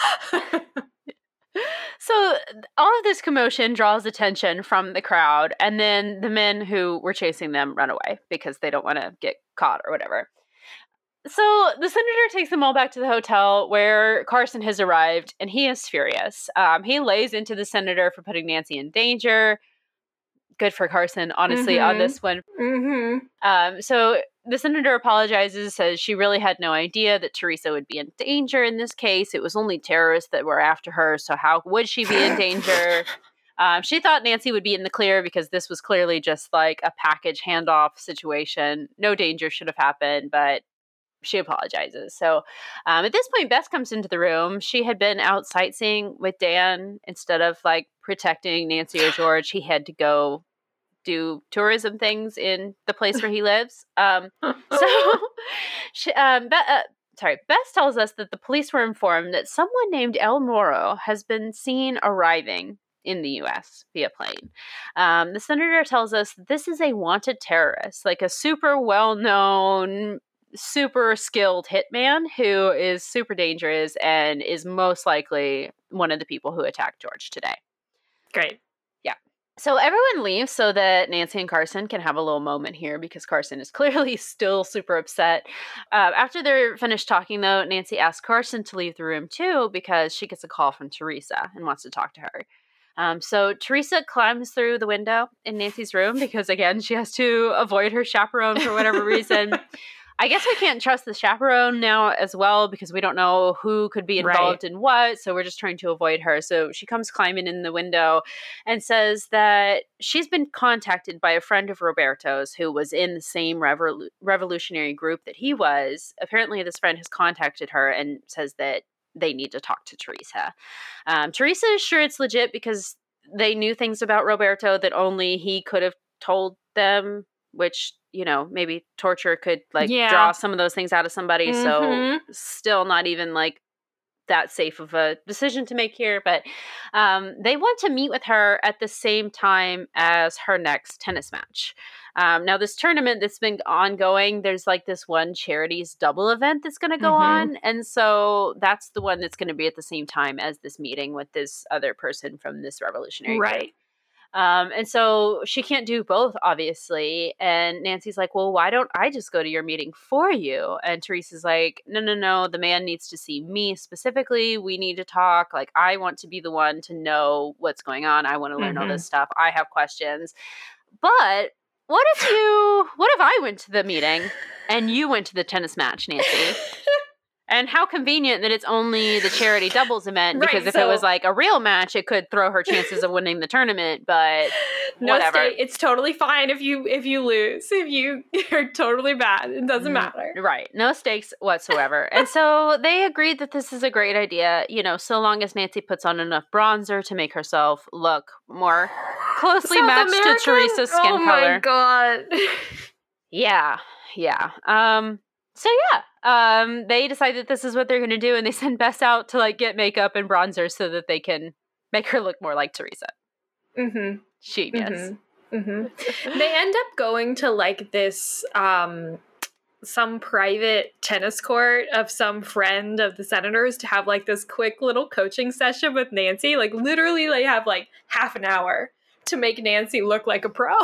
So all of this commotion draws attention from the crowd, and then the men who were chasing them run away because they don't want to get caught or whatever. So the senator takes them all back to the hotel where Carson has arrived, and he is furious. He lays into the senator for putting Nancy in danger. Good for Carson, honestly, on this one. So the senator apologizes, says she really had no idea that Teresa would be in danger in this case. It was only terrorists that were after her, so how would she be in danger? She thought Nancy would be in the clear because this was clearly just like a package handoff situation. No danger should have happened, but she apologizes. So at this point, Bess comes into the room. She had been out sightseeing with Dan. Instead of like protecting Nancy or George, he had to go do tourism things in the place where he lives. So Bess tells us that the police were informed that someone named El Moro has been seen arriving in the U.S. via plane. The senator tells us this is a wanted terrorist, like a super well-known, super skilled hitman who is super dangerous and is most likely one of the people who attacked George today. Great. So everyone leaves so that Nancy and Carson can have a little moment here because Carson is clearly still super upset. After they're finished talking, though, Nancy asks Carson to leave the room, too, because she gets a call from Teresa and wants to talk to her. So Teresa climbs through the window in Nancy's room because, again, she has to avoid her chaperone for whatever reason. I guess we can't trust the chaperone now as well because we don't know who could be involved in what. So we're just trying to avoid her. So she comes climbing in the window and says that she's been contacted by a friend of Roberto's who was in the same revolutionary group that he was. Apparently this friend has contacted her and says that they need to talk to Teresa. Teresa is sure it's legit because they knew things about Roberto that only he could have told them, which, you know, maybe torture could, like, draw some of those things out of somebody. So still not even, like, that safe of a decision to make here. But they want to meet with her at the same time as her next tennis match. Now, this tournament that's been ongoing, there's, like, this one charities double event that's going to go on. And so that's the one that's going to be at the same time as this meeting with this other person from this revolutionary group. And so she can't do both, obviously. And Nancy's like, well, why don't I just go to your meeting for you? And Teresa's like, no. The man needs to see me specifically. We need to talk. Like, I want to be the one to know what's going on. I want to learn all this stuff. I have questions. But what if I went to the meeting and you went to the tennis match, Nancy? And how convenient that it's only the charity doubles event, because if it was like a real match, it could throw her chances of winning the tournament, but whatever. No, it's totally fine if you lose. If you're totally bad, it doesn't matter. Right. No stakes whatsoever. And so they agreed that this is a great idea, so long as Nancy puts on enough bronzer to make herself look more closely matched to Teresa's skin color. Oh my God. Yeah. They decide that this is what they're going to do, and they send Bess out to get makeup and bronzer so that they can make her look more like Teresa. Mm-hmm. Genius. Mm-hmm. Mm-hmm. They end up going to this some private tennis court of some friend of the senator's to have this quick little coaching session with Nancy. Literally, they have half an hour to make Nancy look like a pro.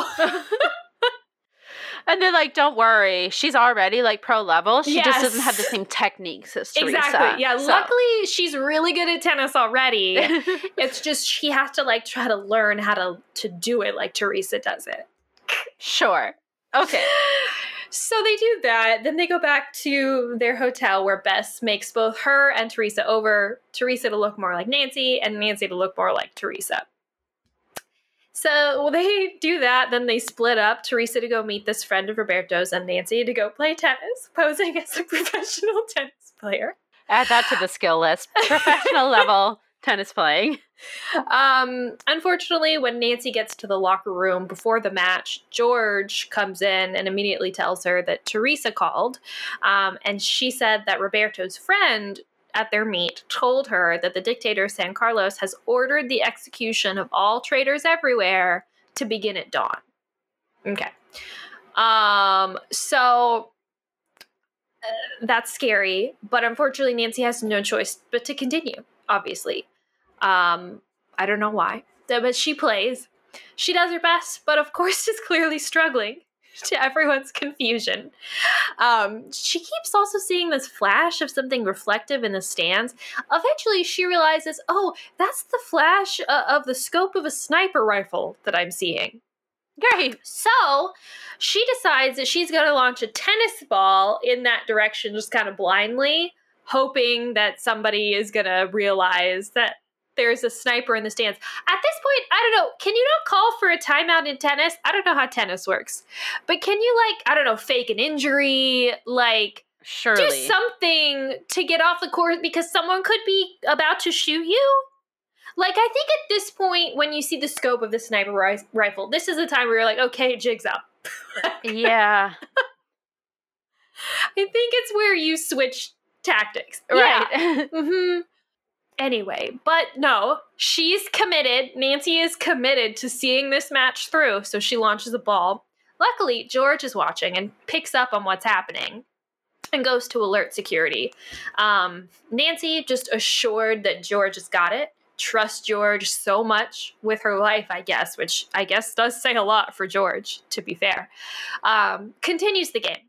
And they're like, don't worry. She's already pro level. She just doesn't have the same techniques as Teresa. Exactly. Yeah. So. Luckily, she's really good at tennis already. It's just she has to try to learn how to do it like Teresa does it. Sure. Okay. So they do that. Then they go back to their hotel where Bess makes both her and Teresa over. Teresa to look more like Nancy and Nancy to look more like Teresa. So they do that, then they split up, Teresa to go meet this friend of Roberto's and Nancy to go play tennis, posing as a professional tennis player. Add that to the skill list. Professional level tennis playing. Unfortunately, when Nancy gets to the locker room before the match, George comes in and immediately tells her that Teresa called, and she said that Roberto's friend at their meet told her that the dictator San Carlos has ordered the execution of all traitors everywhere to begin at dawn. Okay. So that's scary, but unfortunately Nancy has no choice but to continue, obviously. I don't know why, but she plays. She does her best, but of course is clearly struggling. To everyone's confusion. She keeps also seeing this flash of something reflective in the stands. Eventually, she realizes, oh, that's the flash of the scope of a sniper rifle that I'm seeing. Great. So she decides that she's going to launch a tennis ball in that direction just kind of blindly, hoping that somebody is going to realize that there's a sniper in the stands. At this point, I don't know, can you not call for a timeout in tennis? I don't know how tennis works. But can you, fake an injury? Surely. Do something to get off the court because someone could be about to shoot you? I think at this point, when you see the scope of the sniper rifle, this is the time where you're okay, jig's up. Yeah. I think it's where you switch tactics. Right. Yeah. Mm-hmm. Anyway, but no, she's committed. Nancy is committed to seeing this match through, so she launches a ball. Luckily, George is watching and picks up on what's happening and goes to alert security. Nancy just assured that George has got it. Trust George so much with her life, I guess, which I guess does say a lot for George, to be fair. Continues the game.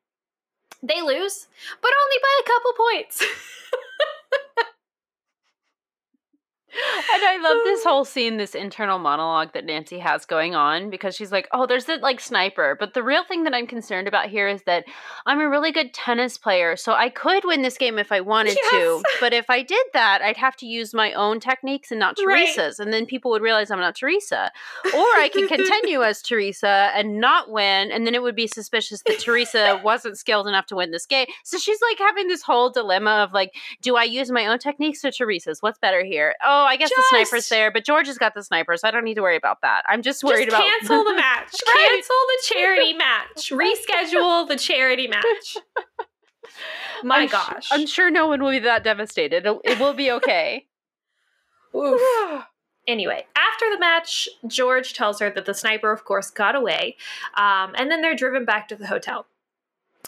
They lose, but only by a couple points. And I love this whole scene, this internal monologue that Nancy has going on, because she's like, oh, there's that sniper. But the real thing that I'm concerned about here is that I'm a really good tennis player. So I could win this game if I wanted to. But if I did that, I'd have to use my own techniques and not Teresa's. Right. And then people would realize I'm not Teresa. Or I can continue as Teresa and not win. And then it would be suspicious that Teresa wasn't skilled enough to win this game. So she's having this whole dilemma of do I use my own techniques or Teresa's? What's better here? Oh, I guess the sniper's there, but George has got the sniper, so I don't need to worry about that. I'm just worried about... Just cancel the match. Right. Cancel the charity match. Reschedule the charity match. My gosh. I'm sure no one will be that devastated. It will be okay. Oof. Anyway, after the match, George tells her that the sniper, of course, got away, and then they're driven back to the hotel.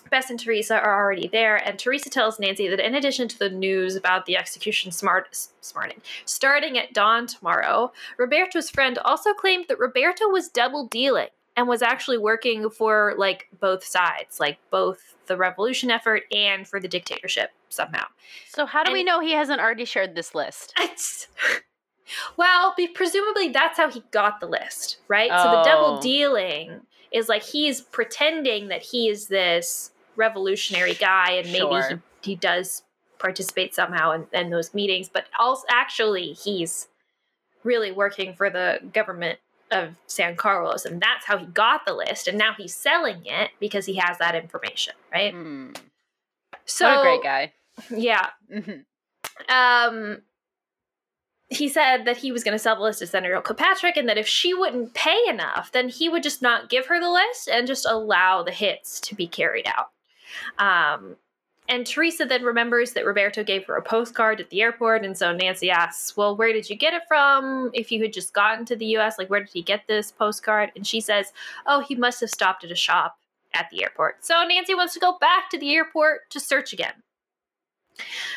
Bess and Teresa are already there, and Teresa tells Nancy that in addition to the news about the execution starting at dawn tomorrow, Roberto's friend also claimed that Roberto was double dealing and was actually working for, like, both sides, like, both the revolution effort and for the dictatorship somehow. So how do we know he hasn't already shared this list? Well, presumably that's how he got the list, right? Oh. So the double dealing is like he's pretending that he is this revolutionary guy, and maybe he does participate somehow in those meetings, but also actually he's really working for the government of San Carlos, and that's how he got the list, and now he's selling it because he has that information, right? Mm. So, what a great guy. Yeah. Mm-hmm. He said that he was going to sell the list to Senator Kilpatrick, and that if she wouldn't pay enough, then he would just not give her the list and just allow the hits to be carried out. And Teresa then remembers that Roberto gave her a postcard at the airport, and so Nancy asks, well, where did you get it from? If you had just gotten to the U.S., like, where did he get this postcard? And she says, oh, he must have stopped at a shop at the airport. So Nancy wants to go back to the airport to search again.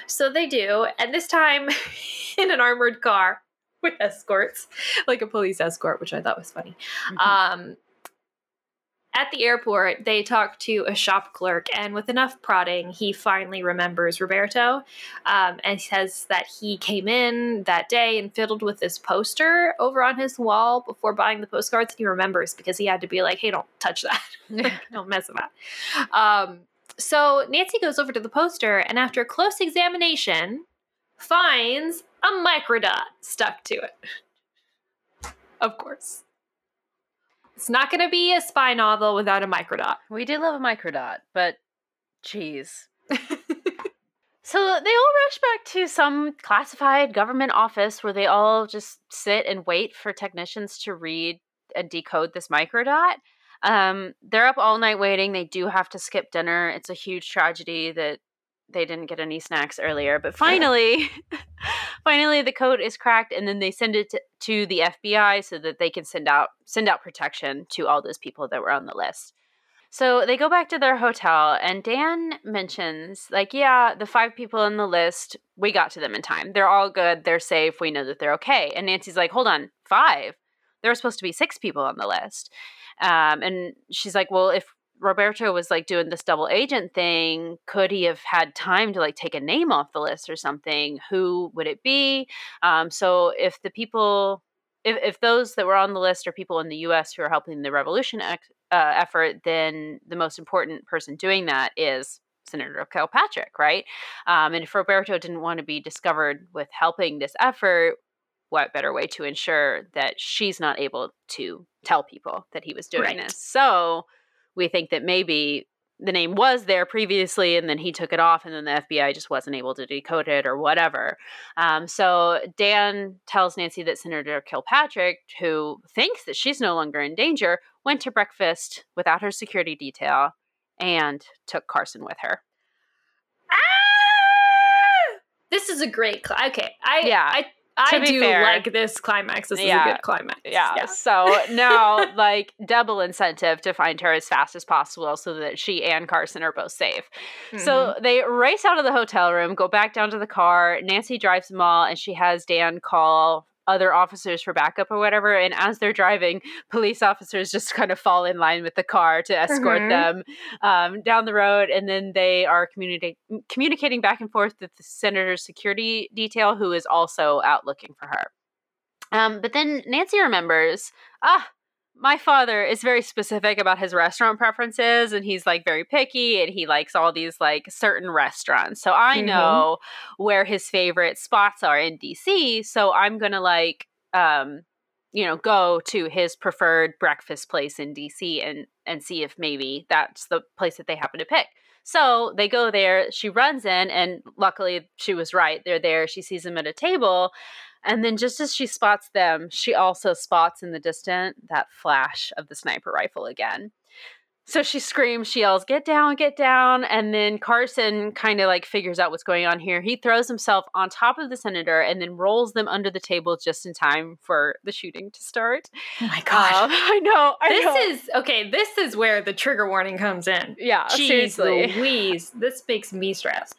So they do, and this time in an armored car with escorts, like a police escort, which I thought was funny. Mm-hmm. At the airport, they talk to a shop clerk, and with enough prodding, he finally remembers Roberto, and says that he came in that day and fiddled with this poster over on his wall before buying the postcards, and he remembers because he had to be like, hey, don't touch that. Don't mess with that. So Nancy goes over to the poster, and after a close examination, finds a microdot stuck to it. Of course. It's not going to be a spy novel without a microdot. We do love a microdot, but geez. So they all rush back to some classified government office where they all just sit and wait for technicians to read and decode this microdot. They're up all night waiting. They do have to skip dinner. It's a huge tragedy that they didn't get any snacks earlier. But finally, the code is cracked, and then they send it to the FBI so that they can send out protection to all those people that were on the list. So they go back to their hotel, and Dan mentions, like, yeah, the 5 people on the list, we got to them in time. They're all good. They're safe. We know that they're okay. And Nancy's like, hold on, 5? There were supposed to be 6 people on the list. And she's like, well, if Roberto was, like, doing this double agent thing, could he have had time to, like, take a name off the list or something? Who would it be? So if the people, if those that were on the list are people in the U.S. who are helping the revolution effort, then the most important person doing that is Senator Kilpatrick, right? And if Roberto didn't want to be discovered with helping this effort, what better way to ensure that she's not able to tell people that he was doing this? So we think that maybe the name was there previously, and then he took it off, and then the FBI just wasn't able to decode it or whatever. So Dan tells Nancy that Senator Kilpatrick, who thinks that she's no longer in danger, went to breakfast without her security detail and took Carson with her. Ah! This is a great I do like this climax. This is a good climax. Yeah. So now, like, double incentive to find her as fast as possible so that she and Carson are both safe. Mm-hmm. So they race out of the hotel room, go back down to the car. Nancy drives them all, and she has Dan call other officers for backup or whatever. And as they're driving, police officers just kind of fall in line with the car to escort them down the road. And then they are communicating back and forth with the senator's security detail, who is also out looking for her. But then Nancy remembers, my father is very specific about his restaurant preferences, and he's, like, very picky, and he likes all these, like, certain restaurants. So I know where his favorite spots are in DC. So I'm going to, like, go to his preferred breakfast place in DC and see if maybe that's the place that they happen to pick. So they go there. She runs in, and luckily she was right. They're there. She sees them at a table. And then just as she spots them, she also spots in the distance that flash of the sniper rifle again. So she screams, she yells, "Get down, get down." And then Carson kind of like figures out what's going on here. He throws himself on top of the senator and then rolls them under the table just in time for the shooting to start. Oh my God. This is where the trigger warning comes in. Yeah, jeez, seriously. Louise, this makes me stressed.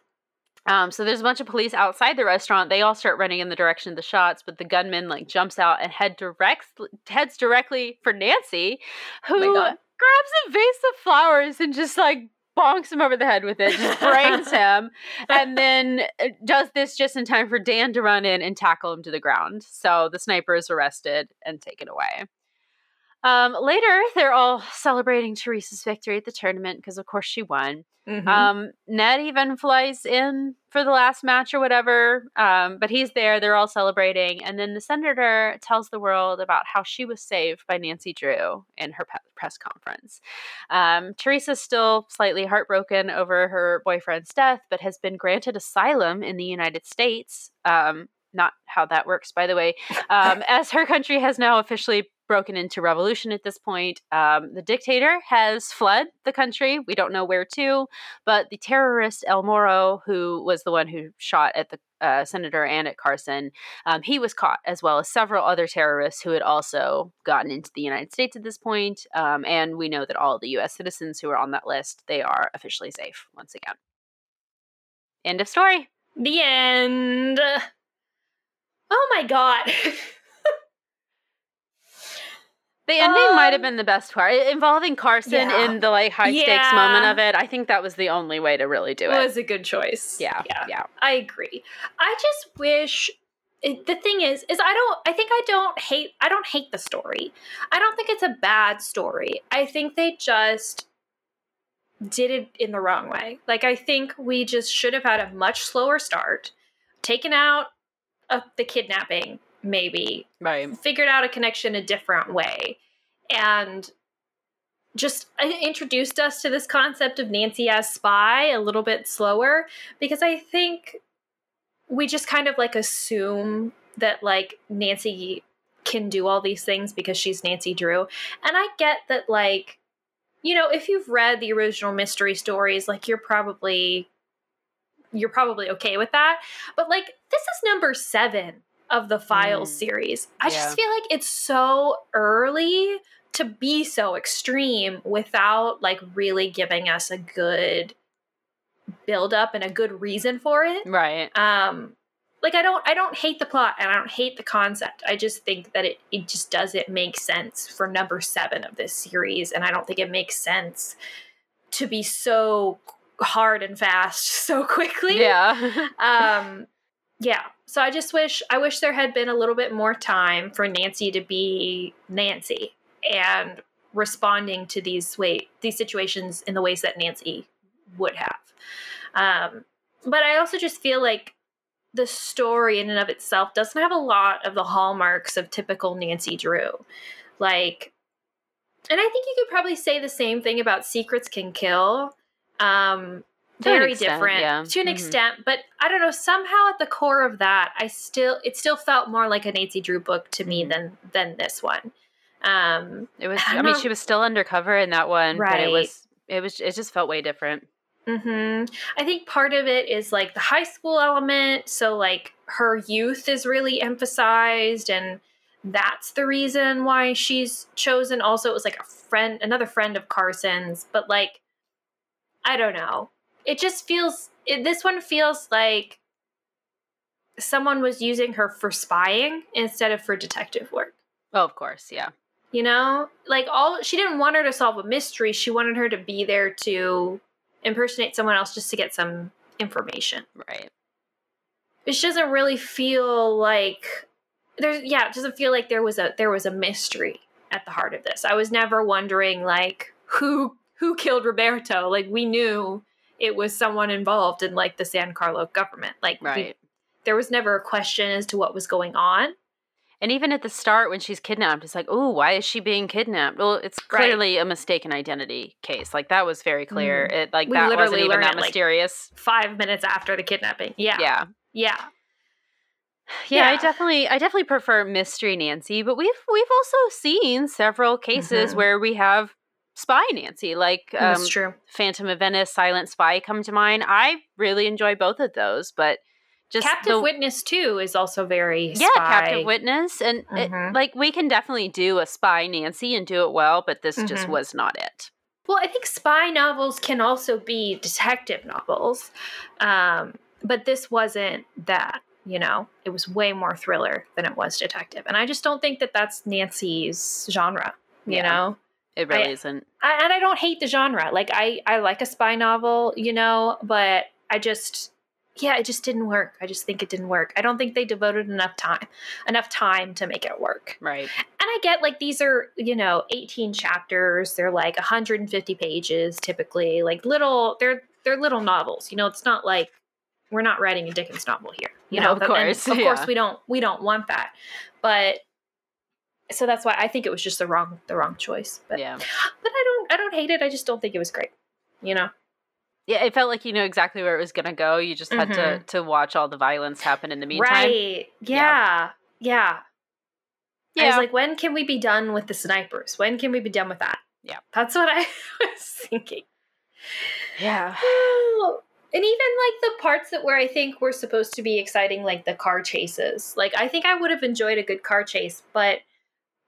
So there's a bunch of police outside the restaurant. They all start running in the direction of the shots, but the gunman like jumps out and heads directly for Nancy, who... Oh, grabs a vase of flowers and just like bonks him over the head with it, just brains him, and then does this just in time for Dan to run in and tackle him to the ground. So the sniper is arrested and taken away. Later, they're all celebrating Teresa's victory at the tournament because, of course, she won. Mm-hmm. Ned even flies in for the last match or whatever, but he's there. They're all celebrating. And then the senator tells the world about how she was saved by Nancy Drew in her press conference. Teresa's still slightly heartbroken over her boyfriend's death, but has been granted asylum in the United States. Not how that works, by the way, as her country has now officially broken into revolution at this point. The dictator has fled the country. We don't know where to, but the terrorist El Moro, who was the one who shot at the senator and at Carson, he was caught, as well as several other terrorists who had also gotten into the United States at this point. And we know that all the U.S. citizens who are on that list, they are officially safe once again. End of story. The end. Oh my God. The ending might have been the best part. Involving Carson in the like high stakes moment of it. I think that was the only way to really do it. It was a good choice. Yeah. I agree. I just wish the thing is I don't hate the story. I don't think it's a bad story. I think they just did it in the wrong way. Like, I think we just should have had a much slower start, taken out of the kidnapping. Maybe right. Figured out a connection a different way and just introduced us to this concept of Nancy as spy a little bit slower, because I think we just kind of like assume that like Nancy can do all these things because she's Nancy Drew. And I get that, like, you know, if you've read the original mystery stories, like you're probably okay with that. But like, this is number 7 of the Files series. I just feel like it's so early to be so extreme without like really giving us a good build up and a good reason for it. Right. Like I don't hate the plot and I don't hate the concept. I just think that it just doesn't make sense for number 7 of this series. And I don't think it makes sense to be so hard and fast so quickly. Yeah. Yeah. So I wish there had been a little bit more time for Nancy to be Nancy and responding to these situations in the ways that Nancy would have. But I also just feel like the story in and of itself doesn't have a lot of the hallmarks of typical Nancy Drew. Like, and I think you could probably say the same thing about Secrets Can Kill. Very different to an extent, but I don't know, somehow at the core of that, it still felt more like a Nancy Drew book to me than this one. She was still undercover in that one, right. But it just felt way different. Mm-hmm. I think part of it is like the high school element. So like her youth is really emphasized, and that's the reason why she's chosen. Also, it was like another friend of Carson's, but like, I don't know. It just feels... this one feels like someone was using her for spying instead of for detective work. Oh, of course, yeah. You know? Like, she didn't want her to solve a mystery. She wanted her to be there to impersonate someone else just to get some information. Right. Which doesn't really feel like... it doesn't feel like there was a mystery at the heart of this. I was never wondering, like, who killed Roberto? Like, we knew... it was someone involved in like the San Carlos government. Like, right. There was never a question as to what was going on. And even at the start when she's kidnapped, it's like, oh, why is she being kidnapped? Well, it's clearly a mistaken identity case. Like, that was very clear. It like we that wasn't even that mysterious. Like 5 minutes after the kidnapping. Yeah. I definitely prefer mystery Nancy, but we've also seen several cases where we have spy Nancy. Like, that's true. Phantom of Venice, Silent Spy come to mind. I really enjoy both of those, but just Captive Witness too is also very spy. Yeah, Captive Witness, and it, like, we can definitely do a spy Nancy and do it well, but this just was not it. Well, I think spy novels can also be detective novels, but this wasn't that. You know, it was way more thriller than it was detective, and I just don't think that that's Nancy's genre. You know, it really isn't. And I don't hate the genre. Like, I like a spy novel, you know, but I just, it just didn't work. I just think it didn't work. I don't think they devoted enough time to make it work. Right. And I get, like, these are, you know, 18 chapters. They're like 150 pages typically. Like, little, they're little novels. You know, it's not like we're not writing a Dickens novel here. You know, of course. Of course, we don't want that. But so that's why I think it was just the wrong choice. But but I don't hate it. I just don't think it was great. You know. Yeah, it felt like you knew exactly where it was going to go. You just had to watch all the violence happen in the meantime. Right. Yeah. I was like, when can we be done with the snipers? When can we be done with that? Yeah. That's what I was thinking. Yeah. And even, like, the parts that where I think were supposed to be exciting, like the car chases. Like, I think I would have enjoyed a good car chase, but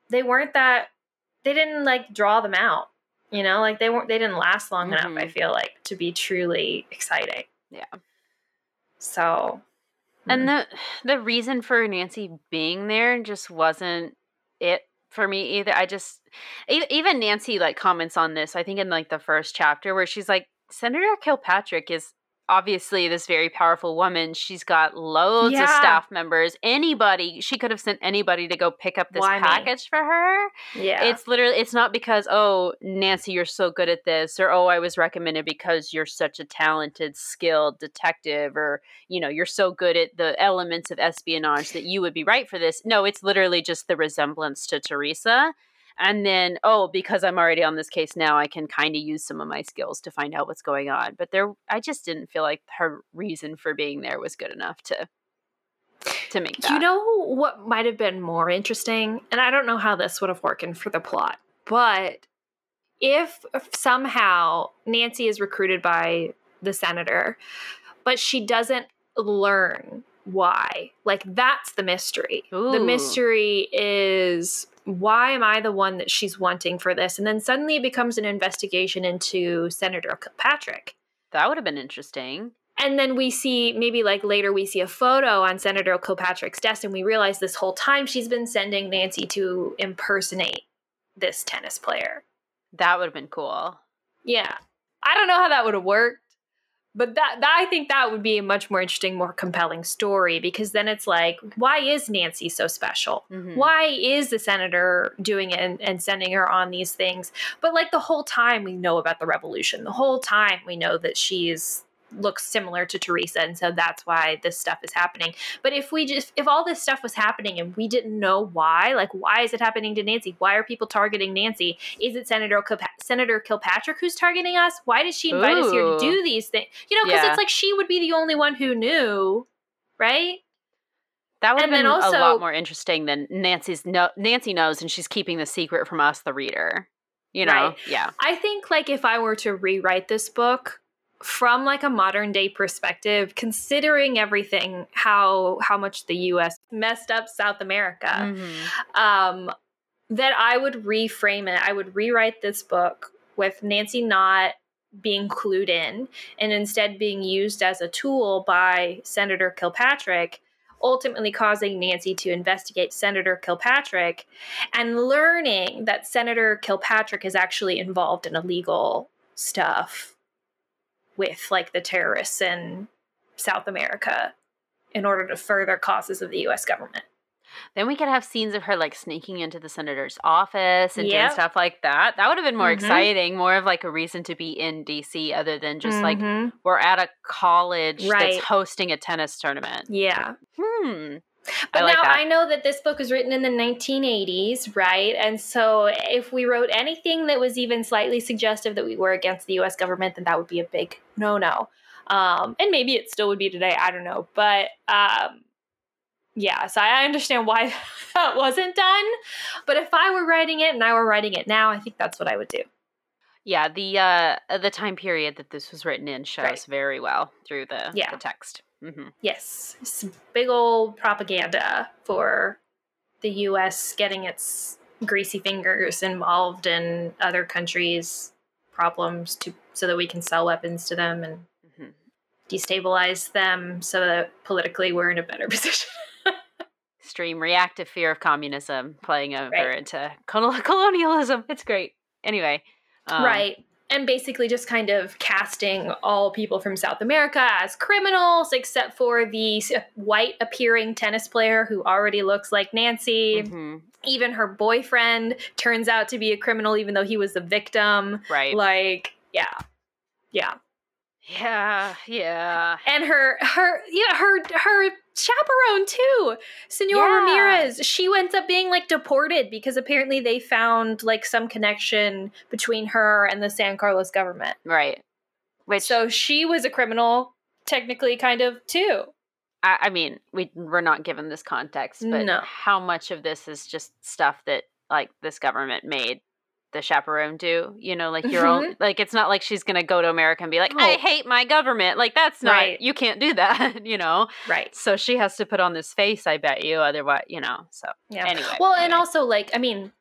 they weren't that – they didn't, like, draw them out. You know, like, they didn't last long enough, I feel like, to be truly exciting. Yeah. So. And the reason for Nancy being there just wasn't it for me either. I just, even Nancy, like, comments on this, I think in, like, the first chapter where she's like, Senator Kilpatrick is obviously this very powerful woman. She's got loads of staff members. Anybody, she could have sent anybody to go pick up this package for her. Yeah. It's literally, it's not because, oh, Nancy, you're so good at this, or, oh, I was recommended because you're such a talented, skilled detective, or, you know, you're so good at the elements of espionage that you would be right for this. No, it's literally just the resemblance to Teresa. And then, oh, because I'm already on this case now, I can kind of use some of my skills to find out what's going on. But there, I just didn't feel like her reason for being there was good enough to make that. You know what might have been more interesting? And I don't know how this would have worked in for the plot. But if somehow Nancy is recruited by the senator, but she doesn't learn why. Like, that's the mystery. Ooh. The mystery is, why am I the one that she's wanting for this? And then suddenly it becomes an investigation into Senator Kilpatrick. That would have been interesting. And then we see, maybe like later, we see a photo on Senator Kilpatrick's desk, and we realize this whole time she's been sending Nancy to impersonate this tennis player. That would have been cool. Yeah. I don't know how that would have worked, but that I think that would be a much more interesting, more compelling story, because then it's like, why is Nancy so special? Why is the senator doing it and sending her on these things? But, like, the whole time we know about the revolution. The whole time we know that she's looks similar to Teresa, and so that's why this stuff is happening. But if all this stuff was happening and we didn't know why, like, why is it happening to Nancy? Why are people targeting Nancy? Is it Senator Kilpatrick who's targeting us? Why did she invite us here to do these things? You know, because it's like she would be the only one who knew, right? That would have been a lot more interesting than Nancy knows and she's keeping the secret from us, the reader. You know? Right. Yeah. I think, like, if I were to rewrite this book from, like, a modern day perspective, considering everything, how much the U.S. messed up South America, that I would reframe it. I would rewrite this book with Nancy not being clued in and instead being used as a tool by Senator Kilpatrick, ultimately causing Nancy to investigate Senator Kilpatrick and learning that Senator Kilpatrick is actually involved in illegal stuff with, like, the terrorists in South America in order to further causes of the U.S. government. Then we could have scenes of her, like, sneaking into the senator's office and doing stuff like that. That would have been more exciting, more of, like, a reason to be in D.C. other than just, like, we're at a college that's hosting a tennis tournament. Yeah. But now I know that this book was written in the 1980s, right? And so if we wrote anything that was even slightly suggestive that we were against the U.S. government, then that would be a big no-no. And maybe it still would be today. I don't know. But so I understand why that wasn't done. But if I were writing it and I were writing it now, I think that's what I would do. Yeah, the time period that this was written in shows very well through the text. Mm-hmm. Yes, some big old propaganda for the U.S. getting its greasy fingers involved in other countries' problems so that we can sell weapons to them and destabilize them so that politically we're in a better position. Extreme reactive fear of communism playing over into colonialism. It's great. Anyway. Right. And basically just kind of casting all people from South America as criminals, except for the white-appearing tennis player who already looks like Nancy. Mm-hmm. Even her boyfriend turns out to be a criminal, even though he was the victim. Right. Like, yeah. And her chaperone too, Señora Ramirez. She ends up being like deported because apparently they found like some connection between her and the San Carlos government. Right. So she was a criminal technically kind of too. I mean, we're not given this context, but how much of this is just stuff that like this government made the chaperone do, you know, like your own, like it's not like she's gonna go to America and be like, I hate my government, like that's not you can't do that, you know, right? So she has to put on this face, I bet you, otherwise, you know. So anyway. And also, like, I mean,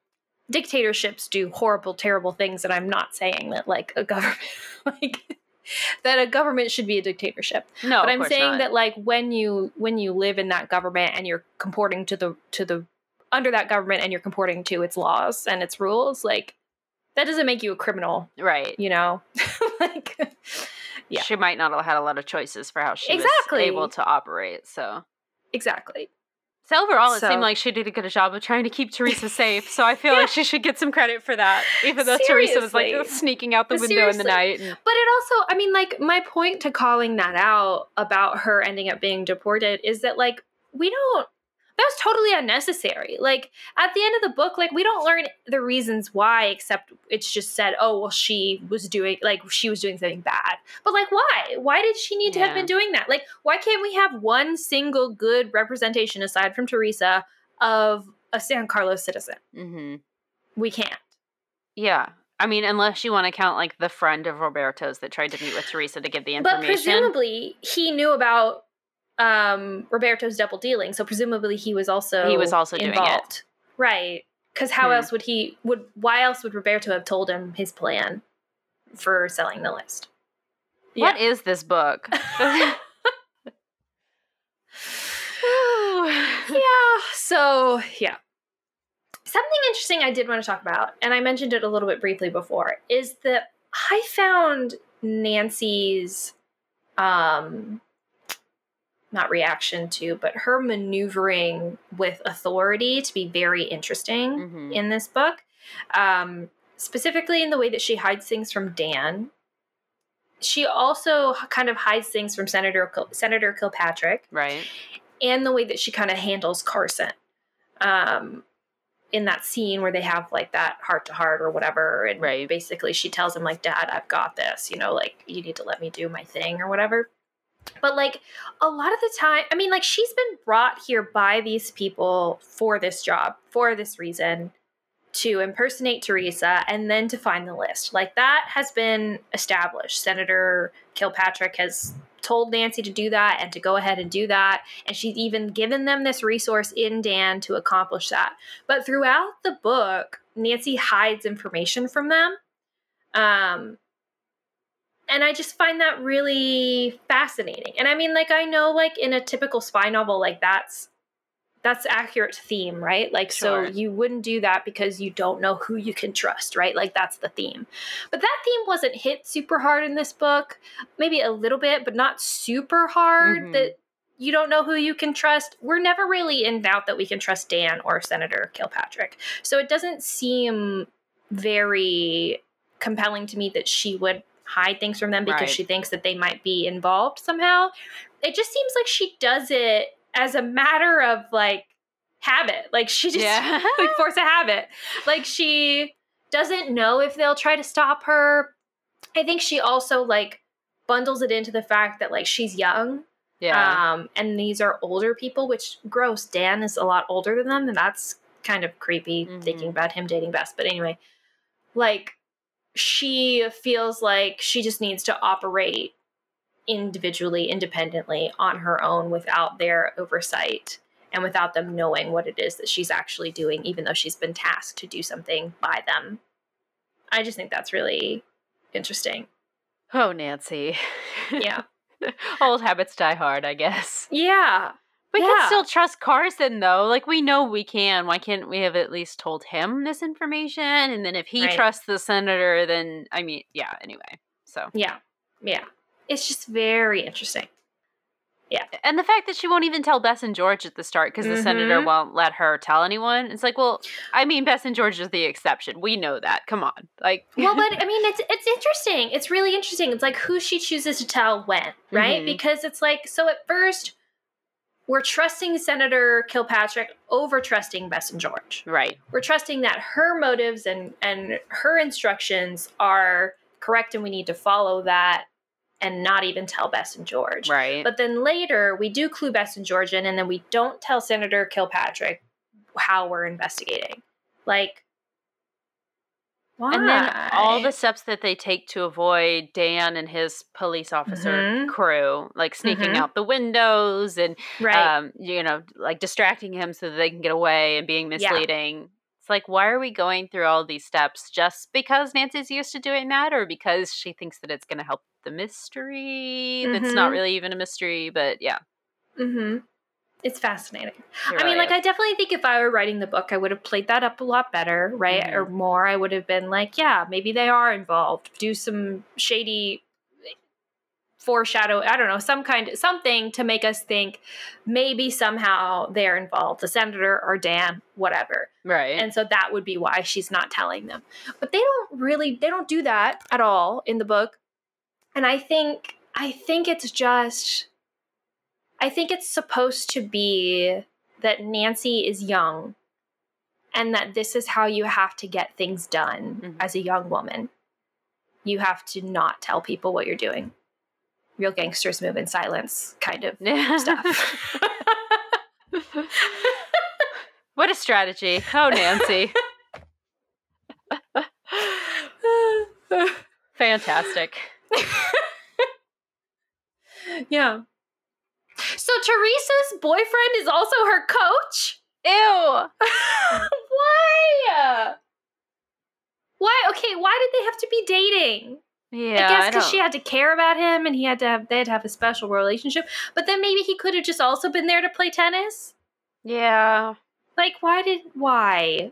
dictatorships do horrible, terrible things, and I'm not saying that like a government like that a government should be a dictatorship, no, but I'm saying that like when you live in that government and you're comporting to the under that government and you're comporting to its laws and its rules, like that doesn't make you a criminal. Right. You know, like, yeah. She might not have had a lot of choices for how she was able to operate. So So overall, it seemed like she did a good job of trying to keep Teresa safe. So I feel like she should get some credit for that, even though Teresa was like sneaking out the window in the night. But it also, I mean, like my point to calling that out about her ending up being deported is that like, that was totally unnecessary. Like, at the end of the book, like, we don't learn the reasons why, except it's just said, oh, well, she was doing something bad. But, like, why? Why did she need to have been doing that? Like, why can't we have one single good representation, aside from Teresa, of a San Carlos citizen? Mm-hmm. We can't. Yeah. I mean, unless you want to count, like, the friend of Roberto's that tried to meet with Teresa to give the information. But presumably, he knew about Roberto's double dealing, so presumably he was also involved. Doing it, right? Because how else would why else would Roberto have told him his plan for selling the list? What is this book? Something interesting I did want to talk about, and I mentioned it a little bit briefly before, is that I found Nancy's not reaction to, but her maneuvering with authority to be very interesting in this book. Specifically in the way that she hides things from Dan. She also kind of hides things from Senator Kilpatrick. Right. And the way that she kind of handles Carson. In that scene where they have like that heart-to-heart or whatever. And basically she tells him like, Dad, I've got this. You know, like you need to let me do my thing or whatever. But, like, a lot of the time, I mean, like, she's been brought here by these people for this job, for this reason, to impersonate Teresa and then to find the list. Like, that has been established. Senator Kilpatrick has told Nancy to do that and to go ahead and do that. And she's even given them this resource in Dan to accomplish that. But throughout the book, Nancy hides information from them. And I just find that really fascinating. And I mean, like, I know, like, in a typical spy novel, like, that's accurate theme, right? Like, So you wouldn't do that because you don't know who you can trust, right? Like, that's the theme. But that theme wasn't hit super hard in this book. Maybe a little bit, but not super hard that you don't know who you can trust. We're never really in doubt that we can trust Dan or Senator Kilpatrick. So it doesn't seem very compelling to me that she would hide things from them because she thinks that they might be involved somehow. It just seems like she does it as a matter of like habit. Like she just like force a habit. Like she doesn't know if they'll try to stop her. I think she also like bundles it into the fact that like she's young. Yeah. And these are older people, which gross. Dan is a lot older than them, and that's kind of creepy thinking about him dating Bess. But anyway, like she feels like she just needs to operate individually, independently on her own without their oversight and without them knowing what it is that she's actually doing, even though she's been tasked to do something by them. I just think that's really interesting. Oh, Nancy. Yeah. Old habits die hard, I guess. Yeah. We can still trust Carson, though. Like, we know we can. Why can't we have at least told him this information? And then if he trusts the senator, then, I mean, yeah, anyway. So. Yeah. Yeah. It's just very interesting. Yeah. And the fact that she won't even tell Bess and George at the start because the senator won't let her tell anyone. It's like, well, I mean, Bess and George is the exception. We know that. Come on. Like, well, but I mean, it's interesting. It's really interesting. It's like who she chooses to tell when, right? Because it's like, so at first we're trusting Senator Kilpatrick over trusting Bess and George. Right. We're trusting that her motives and her instructions are correct and we need to follow that. And not even tell Bess and George. Right. But then later, we do clue Bess and George in, and then we don't tell Senator Kilpatrick how we're investigating. Like, why? And then all the steps that they take to avoid Dan and his police officer crew, like sneaking out the windows and, you know, like distracting him so that they can get away and being misleading. Yeah. It's like, why are we going through all these steps just because Nancy's used to doing that or because she thinks that it's going to help the mystery that's not really even a mystery, but yeah. It's fascinating. I mean, I definitely think if I were writing the book, I would have played that up a lot better, right? Or more. I would have been like, yeah, maybe they are involved. Do some shady foreshadow, I don't know, something to make us think maybe somehow they're involved, the senator or Dan, whatever. Right. And so that would be why she's not telling them. But they don't do that at all in the book. And I think it's just, I think it's supposed to be that Nancy is young and that this is how you have to get things done as a young woman. You have to not tell people what you're doing. Real gangsters move in silence kind of stuff. What a strategy. Oh, Nancy. Fantastic. Yeah. So Teresa's boyfriend is also her coach? Ew. Why? Okay, why did they have to be dating? Yeah, I guess because she had to care about him and they had to have a special relationship. But then maybe he could have just also been there to play tennis. Yeah. Like, why?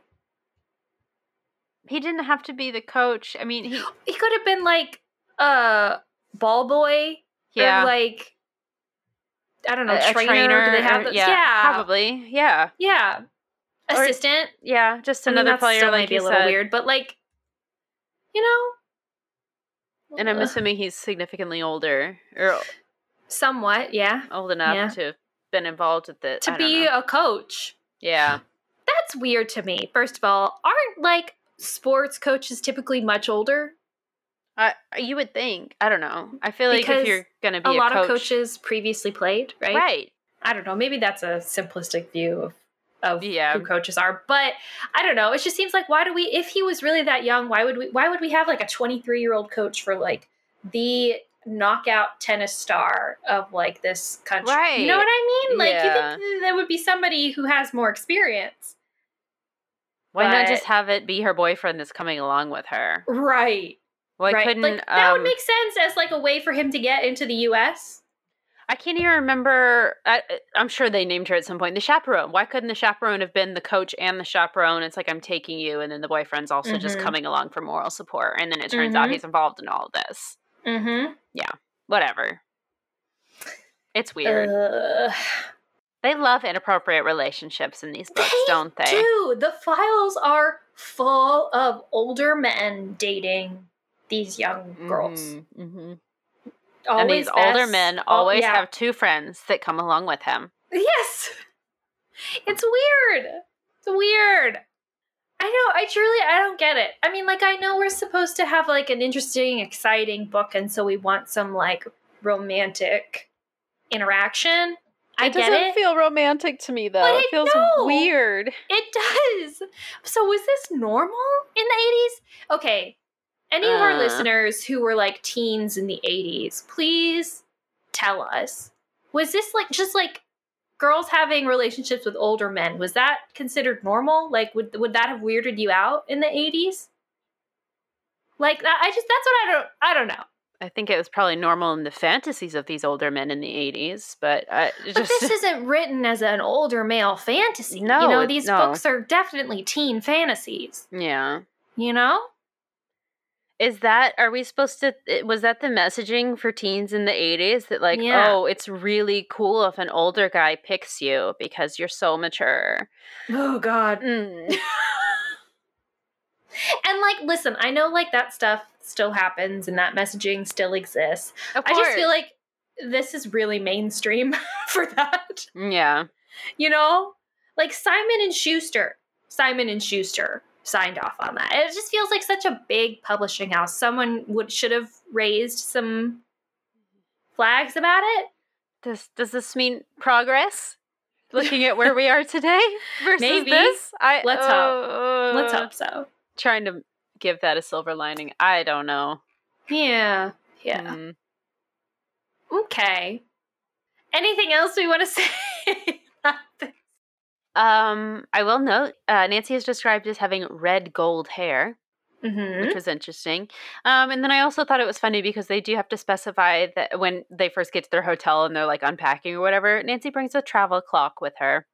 He didn't have to be the coach. I mean, he could have been like a ball boy. Yeah. Or like, I don't know, a trainer. Do they have those? Yeah. Probably. Yeah. Yeah. Assistant. Or, yeah. Just another player. Still like might be a little weird, but like, you know. And I'm assuming he's significantly older. Or somewhat, yeah. Old enough to have been involved with it. To be a coach. Yeah. That's weird to me. First of all, aren't like sports coaches typically much older? You would think. I don't know. I feel like because if you're going to be a coach. A lot of coaches previously played, right? Right. I don't know. Maybe that's a simplistic view of who coaches are, but I don't know. It just seems like if he was really that young, why would we have like a 23-year-old coach for like the knockout tennis star of like this country? Right. You know what I mean? Like you think there would be somebody who has more experience. Why not just have it be her boyfriend that's coming along with her? Right. Why couldn't like, that would make sense as like a way for him to get into the U.S. I can't even remember. I'm sure they named her at some point. The chaperone. Why couldn't the chaperone have been the coach and the chaperone? It's like, I'm taking you. And then the boyfriend's also just coming along for moral support. And then it turns out he's involved in all of this. Mm-hmm. Yeah. Whatever. It's weird. They love inappropriate relationships in these books, don't they? They do. The files are full of older men dating these young girls. Mm-hmm. And these older men always have two friends that come along with him. Yes. It's weird. I know. I don't get it. I mean, like, I know we're supposed to have, like, an interesting, exciting book, and so we want some, like, romantic interaction. It doesn't feel romantic to me, though. But it feels weird. It does. So was this normal in the 80s? Okay. any of our listeners who were like teens in the 80s, please tell us, was this like just like girls having relationships with older men? Was that considered normal? Like, would that have weirded you out in the 80s? Like, that's what I don't know. I think it was probably normal in the fantasies of these older men in the 80s, but this isn't written as an older male fantasy. No, you know, these books are definitely teen fantasies. Yeah. You know? Was that the messaging for teens in the 80s that like, oh, it's really cool if an older guy picks you because you're so mature. Oh, God. Mm. And like, listen, I know like that stuff still happens and that messaging still exists. Of course. I just feel like this is really mainstream for that. Yeah. You know, like Simon and Schuster signed off on that. It just feels like such a big publishing house. Someone should have raised some flags about it. Does this mean progress? Looking at where we are today versus maybe. This? Let's hope. Let's hope so. Trying to give that a silver lining. I don't know. Yeah. Yeah. Mm. Okay. Anything else we want to say about this? I will note, Nancy is described as having red gold hair, mm-hmm. which was interesting. And then I also thought it was funny because they do have to specify that when they first get to their hotel and they're like unpacking or whatever, Nancy brings a travel clock with her.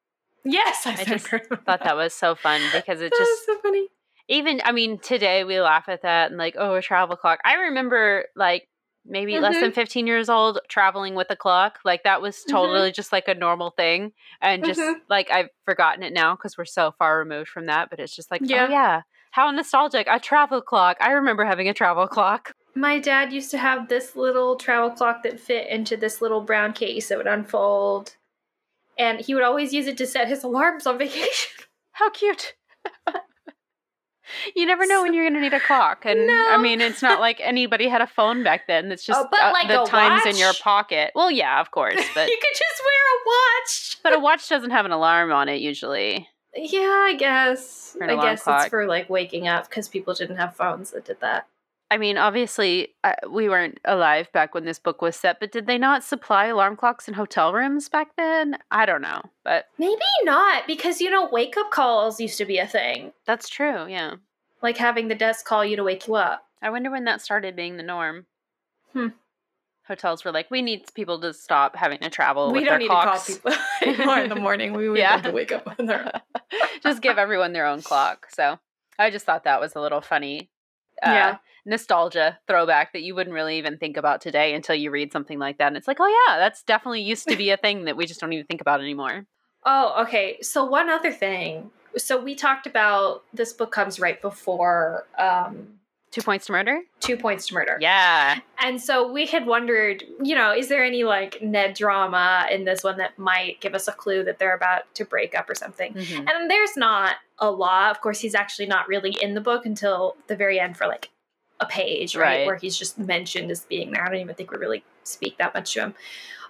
Yes, I just thought that was so fun because it just so funny. Even, I mean, today we laugh at that and like, oh, a travel clock. I remember like maybe mm-hmm. less than 15 years old traveling with a clock. Like that was totally mm-hmm. just like a normal thing. And just mm-hmm. like I've forgotten it now because we're so far removed from that. But it's just like, yeah. Oh, yeah, how nostalgic. A travel clock. I remember having a travel clock. My dad used to have this little travel clock that fit into this little brown case that would unfold. And he would always use it to set his alarms on vacation. How cute. You never know when you're going to need a clock. And no. I mean, it's not like anybody had a phone back then. It's just like the time's watch? In your pocket. Well, yeah, of course. But you could just wear a watch. But a watch doesn't have an alarm on it usually. Yeah, I guess. It's for like waking up because people didn't have phones that did that. I mean, obviously, we weren't alive back when this book was set, but did they not supply alarm clocks in hotel rooms back then? I don't know, but... Maybe not, because, you know, wake-up calls used to be a thing. That's true, yeah. Like having the desk call you to wake you up. I wonder when that started being the norm. Hmm. Hotels were like, we need people to stop having to travel with their clocks. We don't need to call people anymore in the morning. We would have to wake up on their own. Just give everyone their own clock. So I just thought that was a little funny. Nostalgia throwback that you wouldn't really even think about today until you read something like that. And it's like, oh yeah, that's definitely used to be a thing that we just don't even think about anymore. Oh, okay. So one other thing. So we talked about this book comes right before 2 Points to Murder? 2 Points to Murder. Yeah. And so we had wondered, you know, is there any like Ned drama in this one that might give us a clue that they're about to break up or something? Mm-hmm. And there's not a lot. Of course, he's actually not really in the book until the very end for like a page, right? Where he's just mentioned as being there. I don't even think we really speak that much to him.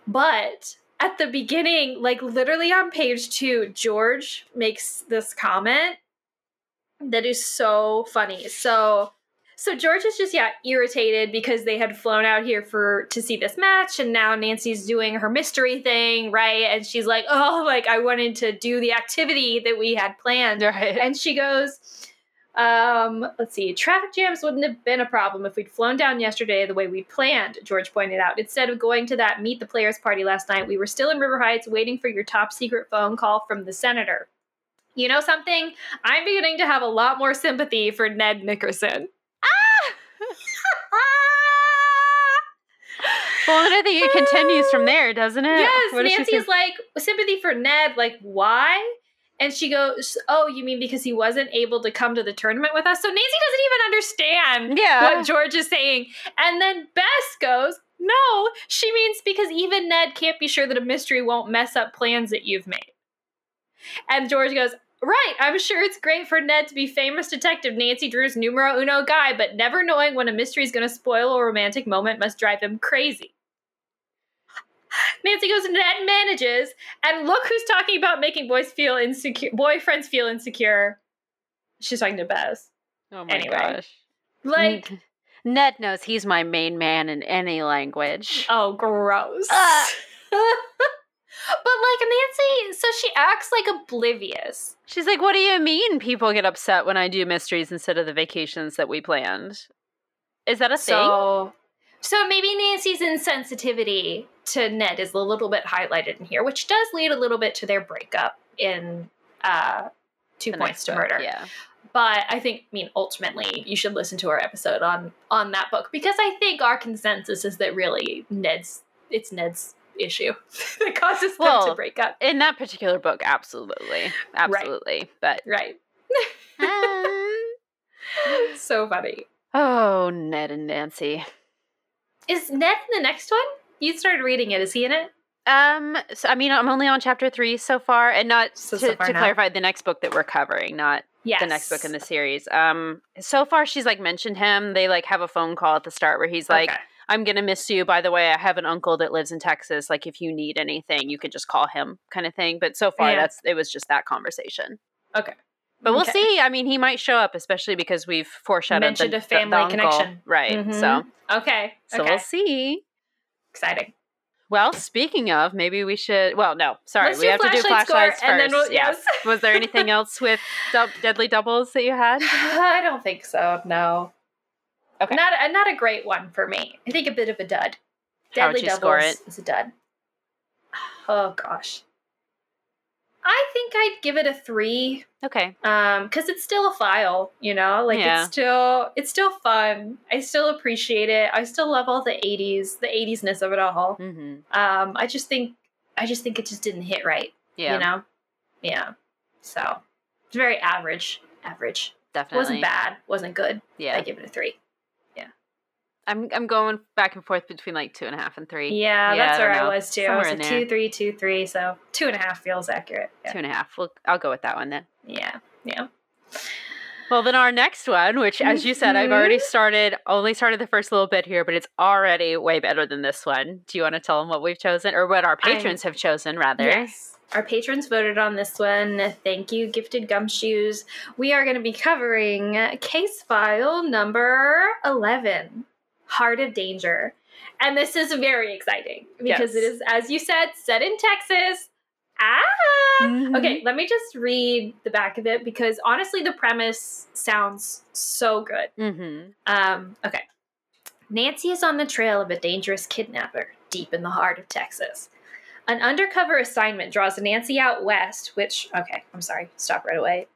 But at the beginning, like literally on page 2, George makes this comment that is so funny. So George is just, irritated because they had flown out here to see this match, and now Nancy's doing her mystery thing, right? And she's like, oh, like, I wanted to do the activity that we had planned. Right. And she goes, let's see, traffic jams wouldn't have been a problem if we'd flown down yesterday the way we planned, George pointed out. Instead of going to that meet the players party last night, we were still in River Heights waiting for your top secret phone call from the senator. You know something? I'm beginning to have a lot more sympathy for Ned Nickerson. Well, and I think it continues from there, doesn't it? Yes, Nancy's like, sympathy for Ned, like, why? And she goes, oh, you mean because he wasn't able to come to the tournament with us? So Nancy doesn't even understand what George is saying. And then Bess goes, no, she means because even Ned can't be sure that a mystery won't mess up plans that you've made. And George goes, right, I'm sure it's great for Ned to be famous detective Nancy Drew's numero uno guy, but never knowing when a mystery is going to spoil a romantic moment must drive him crazy. Nancy goes, Ned manages, and look who's talking about making boyfriends feel insecure. She's talking to Bess. Oh my gosh. Like, Ned knows he's my main man in any language. Oh, gross. But, like, Nancy, so she acts, like, oblivious. She's like, what do you mean people get upset when I do mysteries instead of the vacations that we planned? Is that a thing? So maybe Nancy's insensitivity to Ned is a little bit highlighted in here, which does lead a little bit to their breakup in 2 Points to Murder. Yeah. But I think, I mean, ultimately, you should listen to our episode on that book, because I think our consensus is that really it's Ned's issue that causes them to break up. In that particular book, absolutely. Absolutely. Right. But so funny. Oh, Ned and Nancy. Is Ned in the next one? You started reading it. Is he in it? So, I mean, I'm only on chapter 3 so far, and clarify the next book that we're covering, not the next book in the series. So far she's like mentioned him. They like have a phone call at the start where he's like, I'm going to miss you. By the way, I have an uncle that lives in Texas. Like, if you need anything, you can just call him, kind of thing. But so far, it was just that conversation. Okay. But we'll see. I mean, he might show up, especially because we've foreshadowed mentioned a family connection. Right. Mm-hmm. So. Okay. So we'll see. Exciting. Well, speaking of, maybe we should... Well, no. Sorry. Let's do flashlights first. And then yes. Was there anything else with Deadly Doubles that you had? I don't think so. No. Okay. Not a great one for me. I think a bit of a dud. Deadly Doubles is a dud. Oh, gosh. I think I'd give it a 3. Okay. Because it's still a file, you know? Like, it's still fun. I still appreciate it. I still love all the 80s, the 80s-ness of it all. Mm-hmm. I just think it just didn't hit right. Yeah. You know? Yeah. So, it's very average. Definitely. Wasn't bad. Wasn't good. Yeah. I give it a 3. I'm going back and forth between like 2.5 and 3. Yeah, that's where I was too. Somewhere I was 2, 3, 2, 3. So 2.5 feels accurate. Yeah. 2.5. Well, I'll go with that one then. Yeah. Well, then our next one, which as you said, I've already only started the first little bit here, but it's already way better than this one. Do you want to tell them what we've chosen, or what our patrons have chosen rather? Yes. Our patrons voted on this one. Thank you, Gifted Gumshoes. We are going to be covering case file number 11. Heart of Danger. And this is very exciting because it is, as you said, set in Texas. Mm-hmm. Okay, let me just read the back of it because honestly, the premise sounds so good. Mm-hmm. Okay. Nancy is on the trail of a dangerous kidnapper deep in the heart of Texas. An undercover assignment draws Nancy out west, which, I'm sorry, stop right away.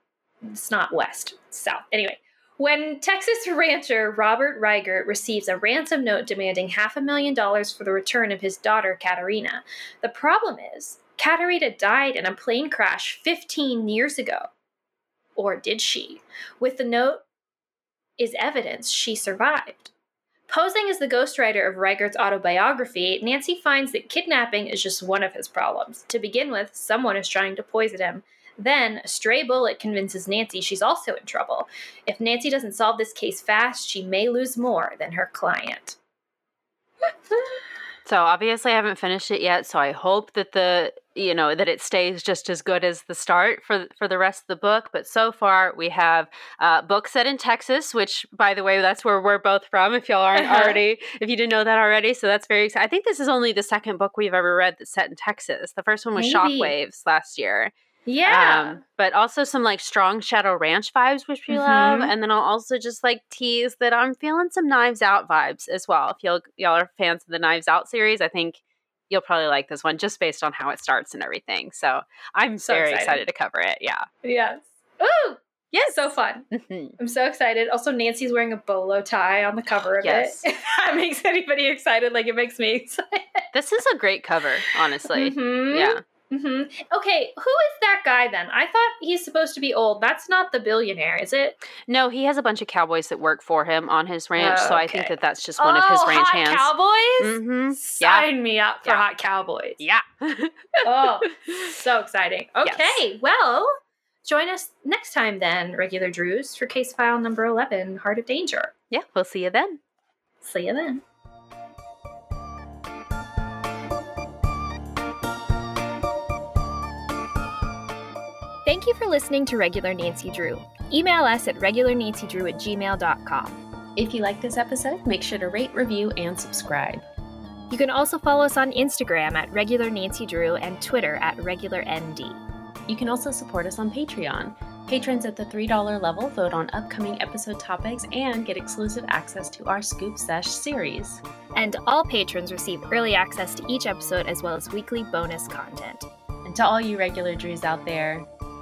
It's not west, it's south. Anyway. When Texas rancher Robert Reigert receives a ransom note demanding $500,000 for the return of his daughter, Katerina. The problem is, Katerina died in a plane crash 15 years ago. Or did she? With the note is evidence she survived. Posing as the ghostwriter of Reigert's autobiography, Nancy finds that kidnapping is just one of his problems. To begin with, someone is trying to poison him. Then, a stray bullet convinces Nancy she's also in trouble. If Nancy doesn't solve this case fast, she may lose more than her client. So, obviously, I haven't finished it yet, so I hope that that it stays just as good as the start for the rest of the book. But so far, we have book set in Texas, which, by the way, that's where we're both from, if y'all aren't already, if you didn't know that already. So, that's very exciting. I think this is only the second book we've ever read that's set in Texas. The first one was Shockwaves last year. Yeah. But also some like strong Shadow Ranch vibes, which we love. And then I'll also just like tease that I'm feeling some Knives Out vibes as well. If y'all are fans of the Knives Out series, I think you'll probably like this one just based on how it starts and everything. So I'm so very excited to cover it. Yeah. Yes. Ooh. Yeah, so fun. Mm-hmm. I'm so excited. Also, Nancy's wearing a bolo tie on the cover of it. That makes anybody excited. Like it makes me excited. This is a great cover, honestly. Mm-hmm. Yeah. Mm-hmm. Okay, who is that guy then? I thought he's supposed to be old. That's not the billionaire, is it? No, he has a bunch of cowboys that work for him on his ranch, so I think that's just one of his ranch hands. Oh, hot cowboys? Mm-hmm. Sign me up for hot cowboys. Yeah. Oh, so exciting. Okay, well, join us next time then, regular Drews, for case file number 11, Heart of Danger. Yeah, we'll see you then. See you then. Thank you for listening to Regular Nancy Drew. Email us at regularnancydrew@gmail.com. If you like this episode, make sure to rate, review, and subscribe. You can also follow us on Instagram at @RegularNancyDrew and Twitter at @RegularND. You can also support us on Patreon. Patrons at the $3 level vote on upcoming episode topics and get exclusive access to our Scoop Sesh series. And all patrons receive early access to each episode as well as weekly bonus content. And to all you regular Drews out there,